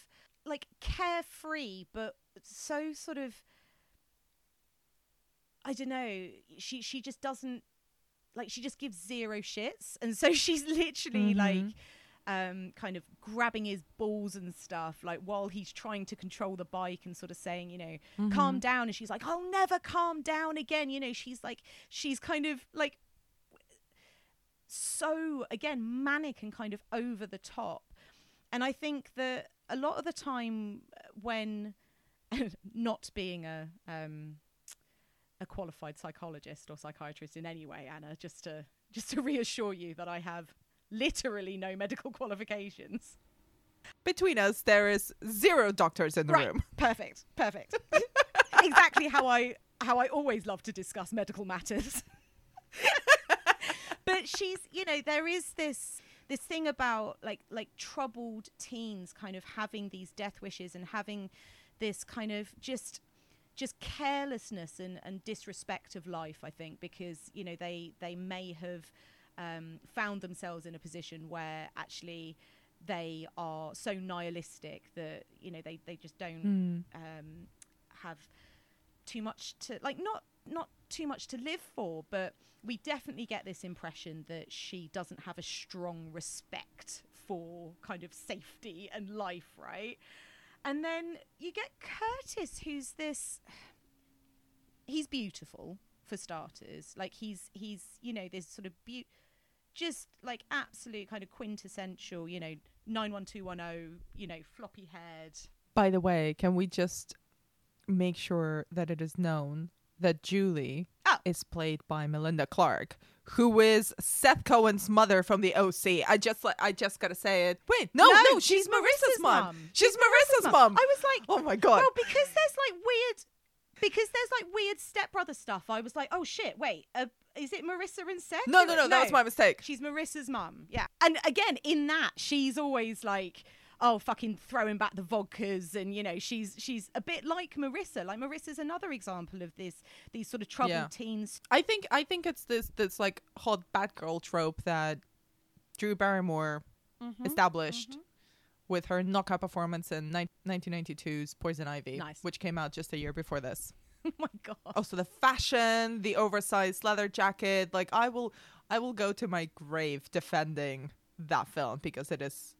like carefree, but so sort of, I don't know, she just doesn't, like, she just gives zero shits. And so she's literally like kind of grabbing his balls and stuff, like while he's trying to control the bike and sort of saying, you know, calm down. And she's like, I'll never calm down again. You know, she's kind of like so, again, manic and kind of over the top. And I think that a lot of the time when not being a qualified psychologist or psychiatrist in any way, Anna, just to reassure you that I have literally no medical qualifications. Between us, there is zero doctors in the room. Perfect. Exactly how I always love to discuss medical matters. But she's, you know, there is this thing about like troubled teens kind of having these death wishes and having this kind of just carelessness and disrespect of life, I think, because, you know, they may have found themselves in a position where actually they are so nihilistic that, you know, they just don't have too much to, like, not too much to live for. But we definitely get this impression that she doesn't have a strong respect for kind of safety and life, right? And then you get Curtis, who's this, he's beautiful for starters. Like he's, you know, this sort of just like absolute kind of quintessential, you know, 91210, you know, floppy haired. By the way, can we just make sure that it is known that Julie is played by Melinda Clark, who is Seth Cohen's mother from The O.C. I just gotta say it. Wait, no, she's Marissa's mum. She's Marissa's mum. I was like, oh my God. Well, because there's like weird stepbrother stuff. I was like, oh shit, wait, is it Marissa and Seth? No, that was my mistake. She's Marissa's mum. Yeah, and again, in that, she's always like, oh, fucking throwing back the vodkas, and you know, she's a bit like Marissa. Like Marissa's another example of these sort of troubled teens. I think it's this like hot Batgirl trope that Drew Barrymore established with her knockout performance in 1992's Poison Ivy, which came out just a year before this. Oh my God. Also the fashion, the oversized leather jacket. Like I will go to my grave defending that film because it is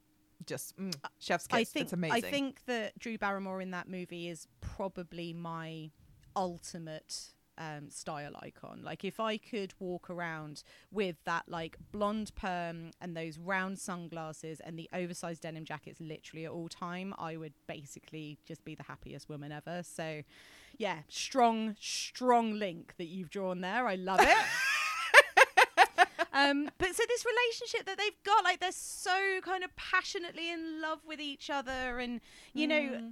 just chef's kiss. It's amazing. I think that Drew Barrymore in that movie is probably my ultimate style icon. Like if I could walk around with that like blonde perm and those round sunglasses and the oversized denim jackets literally at all time, I would basically just be the happiest woman ever. So yeah, strong link that you've drawn there. I love it. But so this relationship that they've got, like they're so kind of passionately in love with each other, and you know,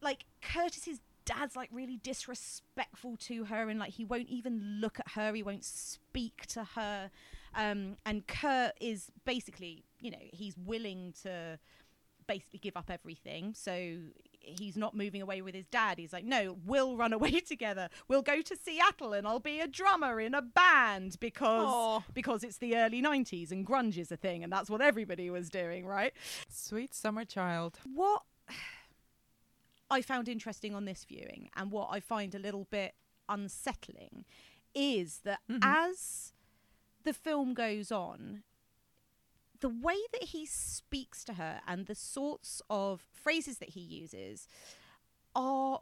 like Curtis's dad's like really disrespectful to her, and like he won't even look at her, he won't speak to her, and Kurt is basically, you know, he's willing to basically give up everything, so he's not moving away with his dad. He's like, no, we'll run away together, we'll go to Seattle and I'll be a drummer in a band because it's the early 90s and grunge is a thing and that's what everybody was doing, right? Sweet summer child. What I found interesting on this viewing, and what I find a little bit unsettling, is that as the film goes on, the way that he speaks to her and the sorts of phrases that he uses are,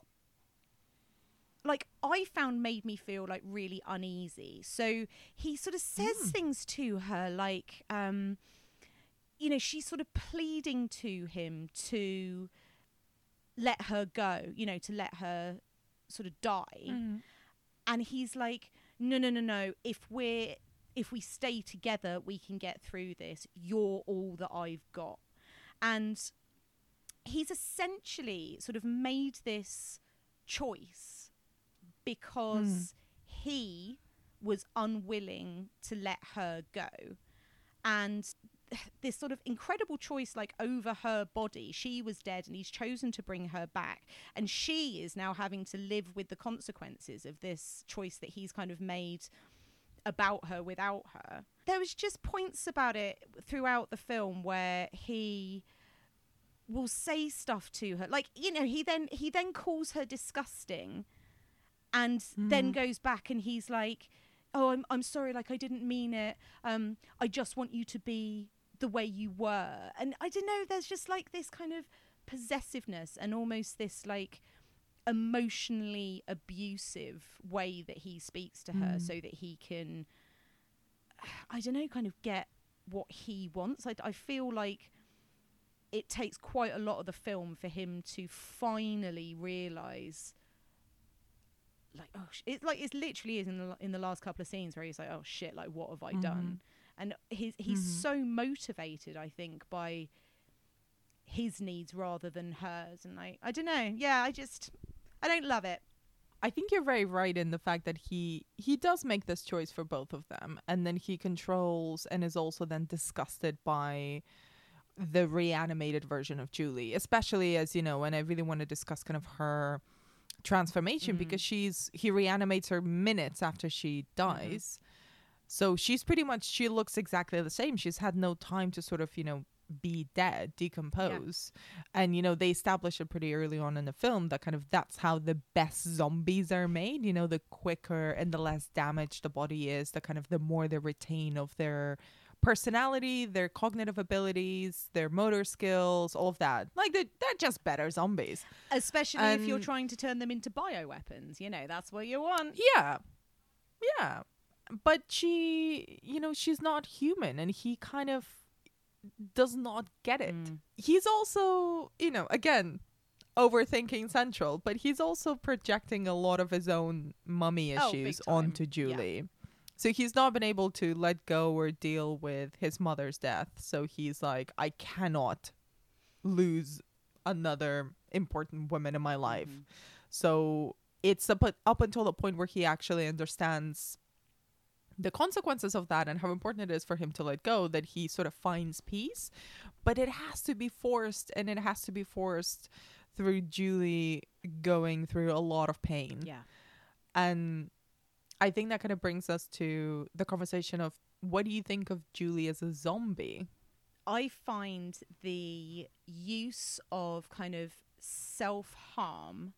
like, I found made me feel like really uneasy. So he sort of says things to her like, you know, she's sort of pleading to him to let her go, you know, to let her sort of die. And he's like, no, if we stay together we can get through this, you're all that I've got. And he's essentially sort of made this choice because he was unwilling to let her go, and this sort of incredible choice, like over her body, she was dead and he's chosen to bring her back, and she is now having to live with the consequences of this choice that he's kind of made about her without her. There was just points about it throughout the film where he will say stuff to her like, you know, he then calls her disgusting and then goes back and he's like, oh, I'm sorry, like I didn't mean it, I just want you to be the way you were. And I don't know, there's just like this kind of possessiveness and almost this like emotionally abusive way that he speaks to her so that he can, I don't know, kind of get what he wants. I feel like it takes quite a lot of the film for him to finally realise, like, oh, it's like, it literally is in the last couple of scenes where he's like, oh shit, like what have I done? And he's so motivated, I think, by his needs rather than hers. And I don't know. Yeah, I don't love it. I think you're very right in the fact that he does make this choice for both of them, and then he controls and is also then disgusted by the reanimated version of Julie, especially as, you know, and I really want to discuss kind of her transformation because he reanimates her minutes after she dies. So she looks exactly the same. She's had no time to sort of, you know, be dead, decompose. Yeah. And, you know, they establish it pretty early on in the film that kind of that's how the best zombies are made. You know, the quicker and the less damaged the body is, the kind of the more they retain of their personality, their cognitive abilities, their motor skills, all of that. Like they're just better zombies. Especially if you're trying to turn them into bioweapons, you know, that's what you want. Yeah. Yeah. But she, you know, she's not human, and he kind of does not get it. He's also, you know, again, overthinking central, but he's also projecting a lot of his own mummy issues onto Julie. Yeah. So he's not been able to let go or deal with his mother's death. So he's like, I cannot lose another important woman in my life. So it's up until the point where he actually understands the consequences of that and how important it is for him to let go that he sort of finds peace. But it has to be forced, and it has to be forced through Julie going through a lot of pain. Yeah. And I think that kind of brings us to the conversation of, what do you think of Julie as a zombie? I find the use of kind of self-harm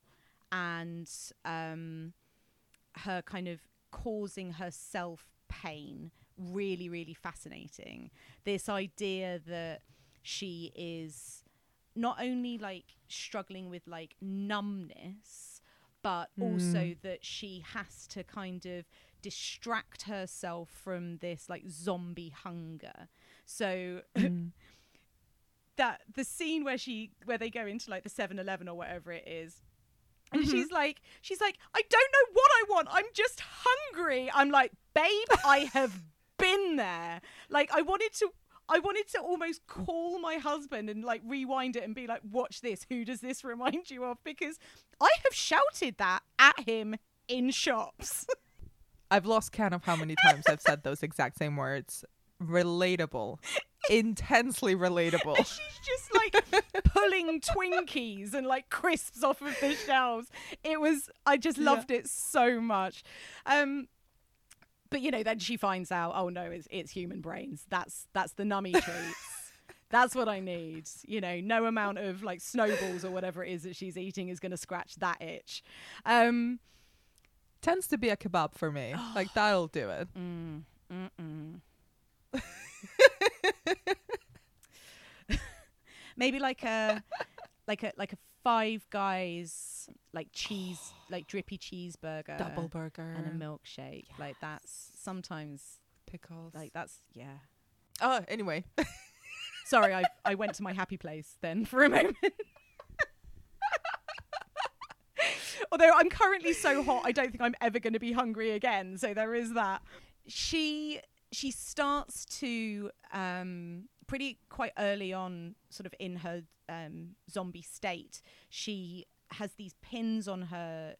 and her kind of causing herself pain really, really fascinating. This idea that she is not only like struggling with like numbness, but also that she has to kind of distract herself from this like zombie hunger. So that the scene where they go into like the 7-Eleven or whatever it is, and she's like, I don't know what I want. I'm just hungry. I'm like, babe, I have been there. Like, I wanted to almost call my husband and like rewind it and be like, watch this. Who does this remind you of? Because I have shouted that at him in shops. I've lost count of how many times I've said those exact same words. Relatable. Intensely relatable. And she's just like pulling Twinkies and like crisps off of the shelves. I just loved it so much. But you know, then she finds out, oh no, it's human brains. That's the nummy treats. That's what I need. You know, no amount of like snowballs or whatever it is that she's eating is going to scratch that itch. Tends to be a kebab for me. Like, that'll do it. Maybe like a Five Guys like cheese, like drippy cheeseburger, double burger, and a milkshake. Yes. Like, that's sometimes pickles. Like, that's anyway. Sorry, I went to my happy place then for a moment. Although I'm currently so hot, I don't think I'm ever going to be hungry again. So there is that. She starts to quite early on, sort of in her zombie state, she has these pins on her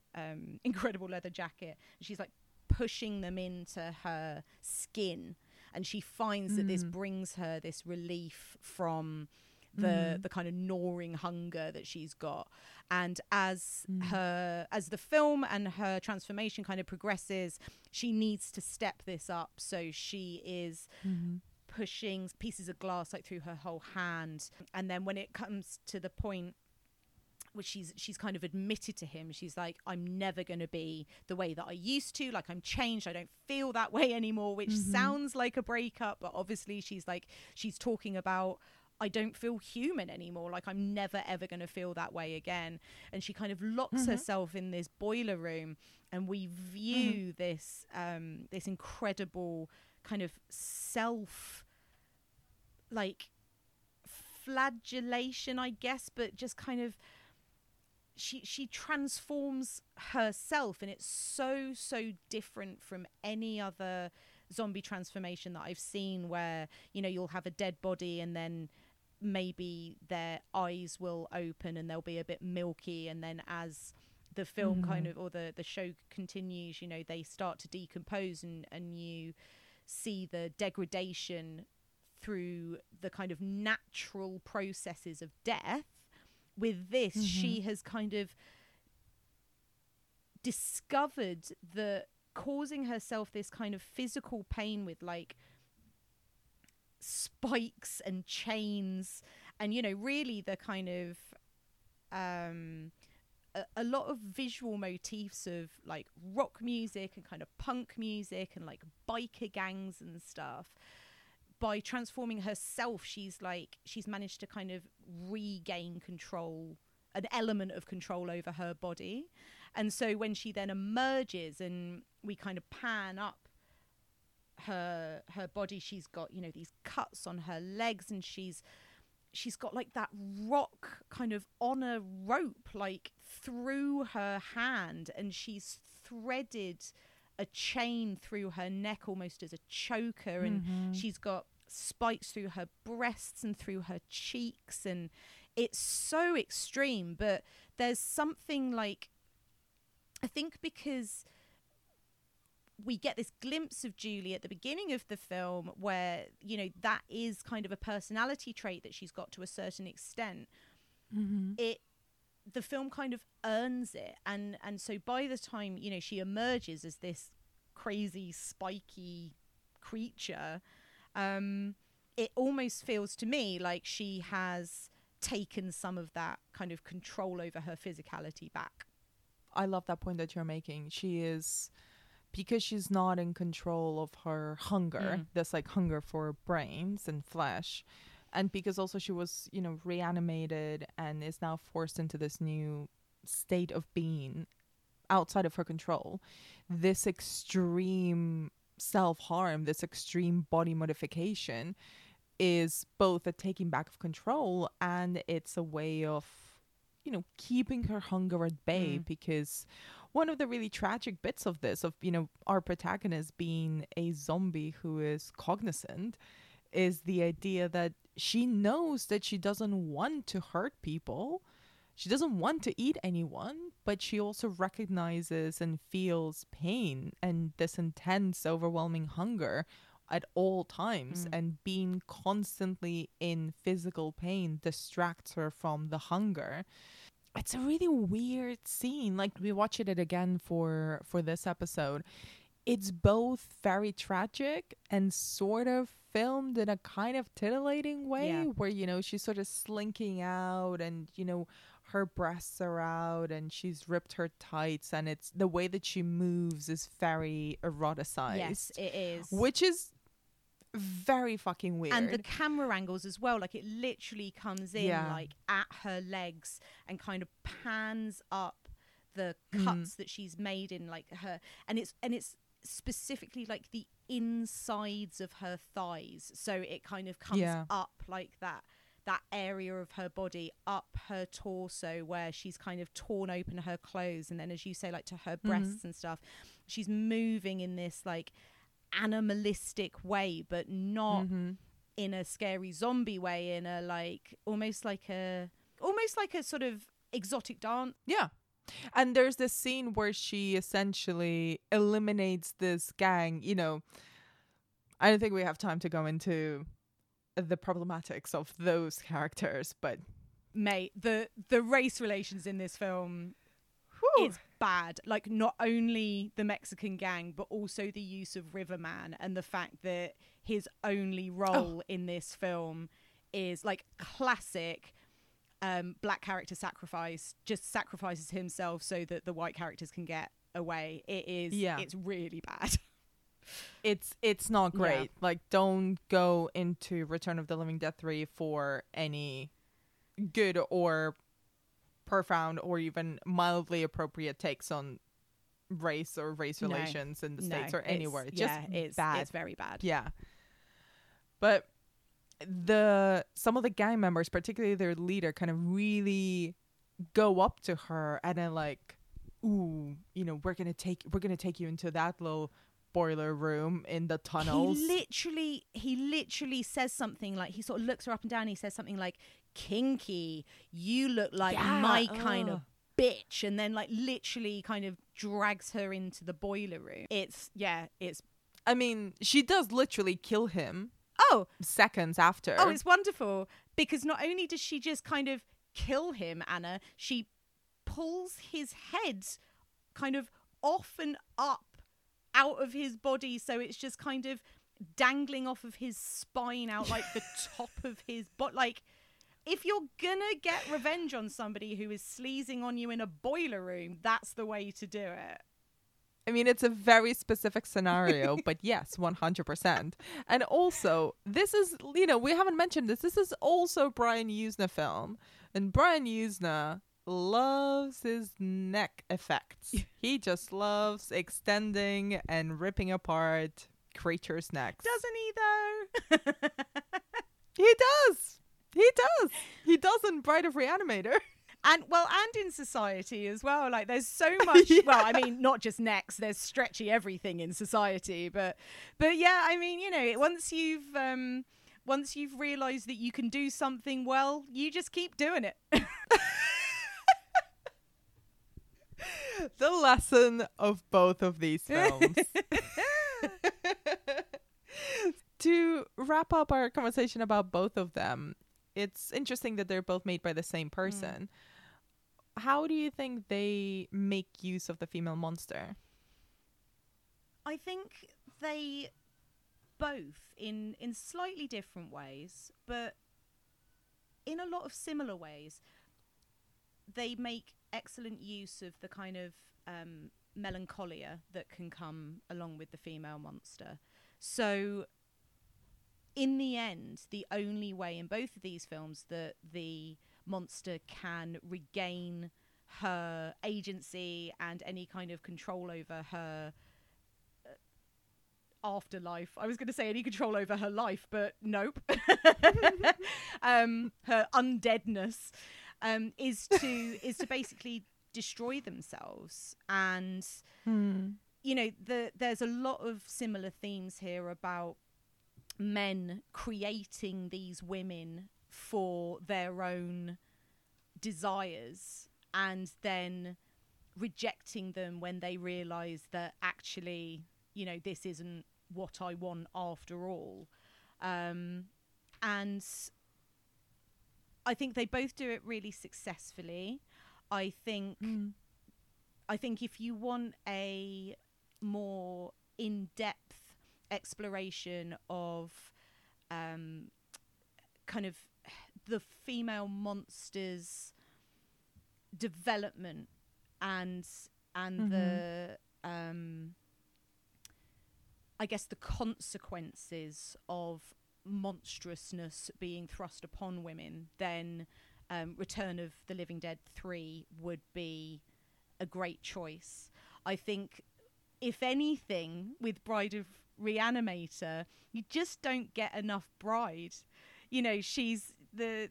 incredible leather jacket. She's like pushing them into her skin, and she finds that this brings her this relief from the kind of gnawing hunger that she's got. And as the film and her transformation kind of progresses, she needs to step this up. So she is pushing pieces of glass like through her whole hand, and then when it comes to the point which she's kind of admitted to him, she's like, I'm never going to be the way that I used to. Like, I'm changed. I don't feel that way anymore, which sounds like a breakup, but obviously she's talking about, I don't feel human anymore. Like, I'm never, ever going to feel that way again. And she kind of locks herself in this boiler room, and we view this this incredible kind of self, like, flagellation, I guess, but just kind of she transforms herself, and it's so, so different from any other zombie transformation that I've seen, where, you know, you'll have a dead body and then maybe their eyes will open and they'll be a bit milky, and then as the film kind of, or the show continues, you know, they start to decompose, and you see the degradation through the kind of natural processes of death. With this, she has kind of discovered that causing herself this kind of physical pain with like spikes and chains, and, you know, really the kind of a lot of visual motifs of like rock music and kind of punk music and like biker gangs and stuff. By transforming herself, she's managed to kind of regain control, an element of control over her body. And so when she then emerges and we kind of pan up her body, she's got, you know, these cuts on her legs, and she's got like that rock kind of on a rope like through her hand, and she's threaded a chain through her neck almost as a choker, and she's got spikes through her breasts and through her cheeks, and it's so extreme. But there's something like, I think because we get this glimpse of Julie at the beginning of the film where, you know, that is kind of a personality trait that she's got to a certain extent. The film kind of earns it. And so by the time, you know, she emerges as this crazy, spiky creature, it almost feels to me like she has taken some of that kind of control over her physicality back. I love that point that you're making. She is, because she's not in control of her hunger, that's like hunger for brains and flesh. And because also she was, you know, reanimated and is now forced into this new state of being outside of her control, this extreme self-harm, this extreme body modification is both a taking back of control and it's a way of, you know, keeping her hunger at bay. Because one of the really tragic bits of this, of, you know, our protagonist being a zombie who is cognizant, is the idea that she knows that she doesn't want to hurt people. She doesn't want to eat anyone, but she also recognizes and feels pain and this intense, overwhelming hunger at all times. And being constantly in physical pain distracts her from the hunger. It's a really weird scene. Like, we watched it again for this episode. It's both very tragic and sort of filmed in a kind of titillating way, where, you know, she's sort of slinking out and, you know, her breasts are out and she's ripped her tights, and it's the way that she moves is very eroticized. Yes, it is. Which is very fucking weird. And the camera angles as well, like it literally comes in like at her legs and kind of pans up the cuts that she's made in like her, and it's specifically like the insides of her thighs. So it kind of comes up like that area of her body, up her torso where she's kind of torn open her clothes, and then, as you say, like to her breasts and stuff. She's moving in this like animalistic way, but not in a scary zombie way, in a like almost like a sort of exotic dance. Yeah. And there's this scene where she essentially eliminates this gang. You know, I don't think we have time to go into the problematics of those characters, but mate, the race relations in this film is bad. Like, not only the Mexican gang, but also the use of Riverman, and the fact that his only role in this film is like classic black character sacrifice, just sacrifices himself so that the white characters can get away. It is it's really bad. It's not great. Like, don't go into Return of the Living Dead 3 for any good or profound or even mildly appropriate takes on race or race relations in the States or anywhere. It's bad. It's very bad. Yeah. But some of the gang members, particularly their leader, kind of really go up to her and are like, ooh, you know, we're gonna take you into that little boiler room in the tunnels. He literally says something like, he sort of looks her up and down and he says something like, "Kinky, you look like my kind of bitch," and then like literally kind of drags her into the boiler room. I mean, she does literally kill him seconds after. It's wonderful, because not only does she just kind of kill him, Anna, she pulls his head kind of off and up out of his body, so it's just kind of dangling off of his spine out like the top of his body. Like, if you're gonna get revenge on somebody who is sleazing on you in a boiler room, that's the way to do it. I mean, it's a very specific scenario, but yes, 100%. And also, this is, you know, we haven't mentioned this, is also Brian Yuzna film, and Brian Yuzna loves his neck effects. He just loves extending and ripping apart creatures' necks. Doesn't he though? He does. He does in Bride of Re-Animator. And in Society as well. Like, there's so much well, I mean, not just necks, there's stretchy everything in Society, but yeah, I mean, you know, once you've realized that you can do something well, you just keep doing it. The lesson of both of these films. To wrap up our conversation about both of them, it's interesting that they're both made by the same person. How do you think they make use of the female monster? I think they both in slightly different ways, but in a lot of similar ways. They make excellent use of the kind of melancholia that can come along with the female monster. So in the end, the only way in both of these films that the monster can regain her agency and any kind of control over her afterlife. I was going to say any control over her life, but nope. Her undeadness is to basically destroy themselves. And you know, there's a lot of similar themes here about men creating these women for their own desires and then rejecting them when they realize that actually, you know, this isn't what I want after all. And I think they both do it really successfully. I think if you want a more in-depth exploration of kind of the female monster's development and the I guess the consequences of monstrousness being thrust upon women, then Return of the Living Dead 3 would be a great choice. I think, if anything, with Bride of Re-Animator, you just don't get enough Bride. You know, she's the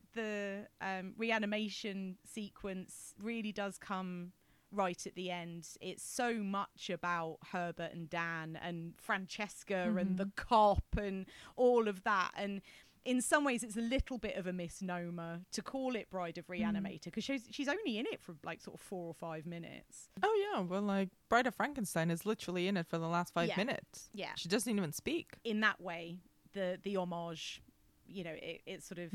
reanimation sequence really does come right at the end. It's so much about Herbert and Dan and Francesca and the cop and all of that. And in some ways, it's a little bit of a misnomer to call it Bride of Re-Animator, because she's only in it for like sort of 4 or 5 minutes. Oh, yeah. Well, like Bride of Frankenstein is literally in it for the last 5 minutes. Yeah. She doesn't even speak. In that way, the homage, you know, it sort of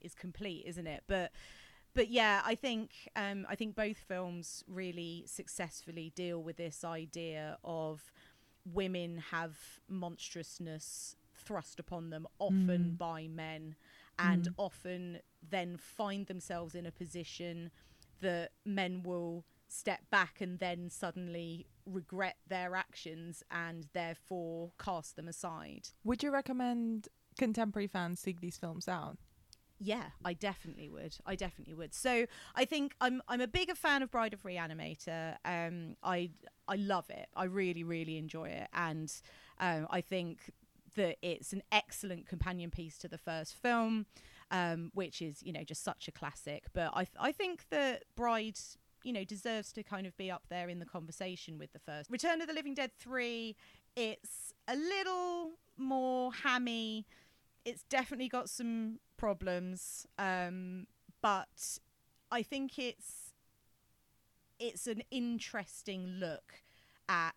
is complete, isn't it? But yeah, I think both films really successfully deal with this idea of women have monstrousness thrust upon them, often by men, and often then find themselves in a position that men will step back and then suddenly regret their actions and therefore cast them aside. Would you recommend contemporary fans seek these films out? Yeah, I definitely would. So I think I'm a bigger fan of Bride of Re-Animator. I love it. I really, really enjoy it. And I think that it's an excellent companion piece to the first film, which is, you know, just such a classic. But I think that Bride, you know, deserves to kind of be up there in the conversation with the first. Return of the Living Dead 3, it's a little more hammy. It's definitely got some problems, but I think it's an interesting look at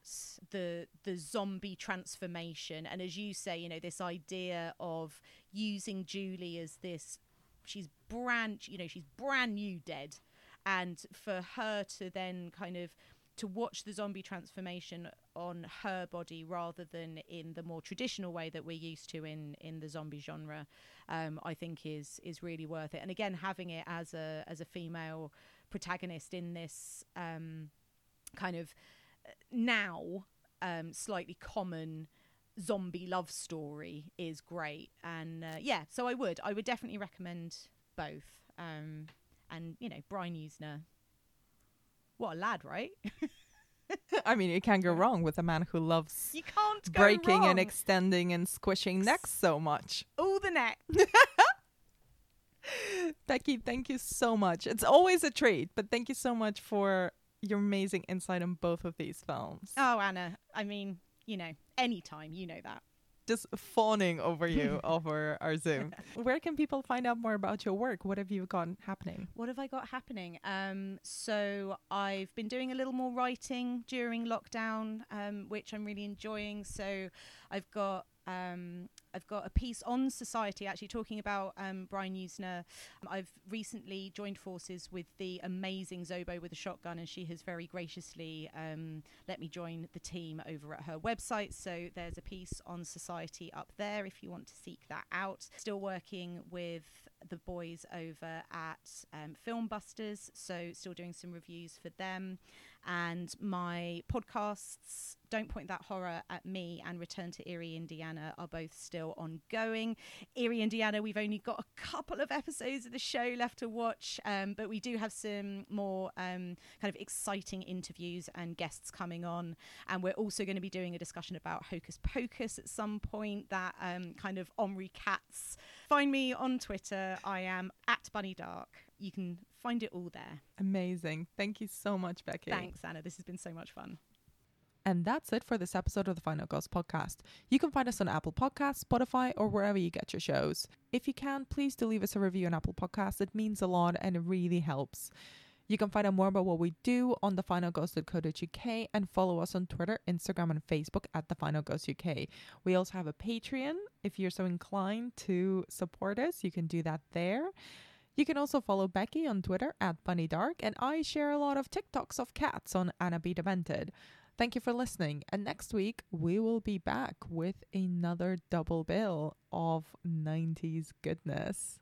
the zombie transformation. And as you say, you know, this idea of using Julie as this, she's brand new dead, and for her to then kind of to watch the zombie transformation on her body rather than in the more traditional way that we're used to in the zombie genre, I think is really worth it. And again, having it as a female protagonist in this kind of now slightly common zombie love story is great. And so I would definitely recommend both. And you know, Brian Yuzna, what a lad, right? I mean, you can't go wrong with a man who loves breaking and extending and squishing necks so much. All the neck. Becky, thank you so much. It's always a treat, but thank you so much for your amazing insight on both of these films. Oh, Anna, I mean, you know, anytime, you know that. Just fawning over you over our Zoom. Where can people find out more about your work? What have you got happening? What have I got happening? So I've been doing a little more writing during lockdown, which I'm really enjoying. So I've got I've got a piece on Society actually talking about Brian Yuzna. I've recently joined forces with the amazing Zobo with a Shotgun, and she has very graciously let me join the team over at her website. So there's a piece on Society up there if you want to seek that out. Still working with the boys over at Film Busters, so still doing some reviews for them. And my podcasts, Don't Point That Horror at Me and Return to Eerie, Indiana, are both still ongoing. Eerie, Indiana, we've only got a couple of episodes of the show left to watch, but we do have some more kind of exciting interviews and guests coming on. And we're also going to be doing a discussion about Hocus Pocus at some point, that kind of Omri Katz. Find me on Twitter. I am at Bunny Dark. You can find it all there. Amazing. Thank you so much, Becky. Thanks, Anna. This has been so much fun. And that's it for this episode of the Final Girls podcast. You can find us on Apple Podcasts, Spotify, or wherever you get your shows. If you can, please do leave us a review on Apple Podcasts. It means a lot and it really helps. You can find out more about what we do on TheFinalGhost.co.uk and follow us on Twitter, Instagram, and Facebook at TheFinalGhost.uk. We also have a Patreon. If you're so inclined to support us, you can do that there. You can also follow Becky on Twitter at Bunny Dark, and I share a lot of TikToks of cats on Anna B. Demented. Thank you for listening. And next week, we will be back with another double bill of 90s goodness.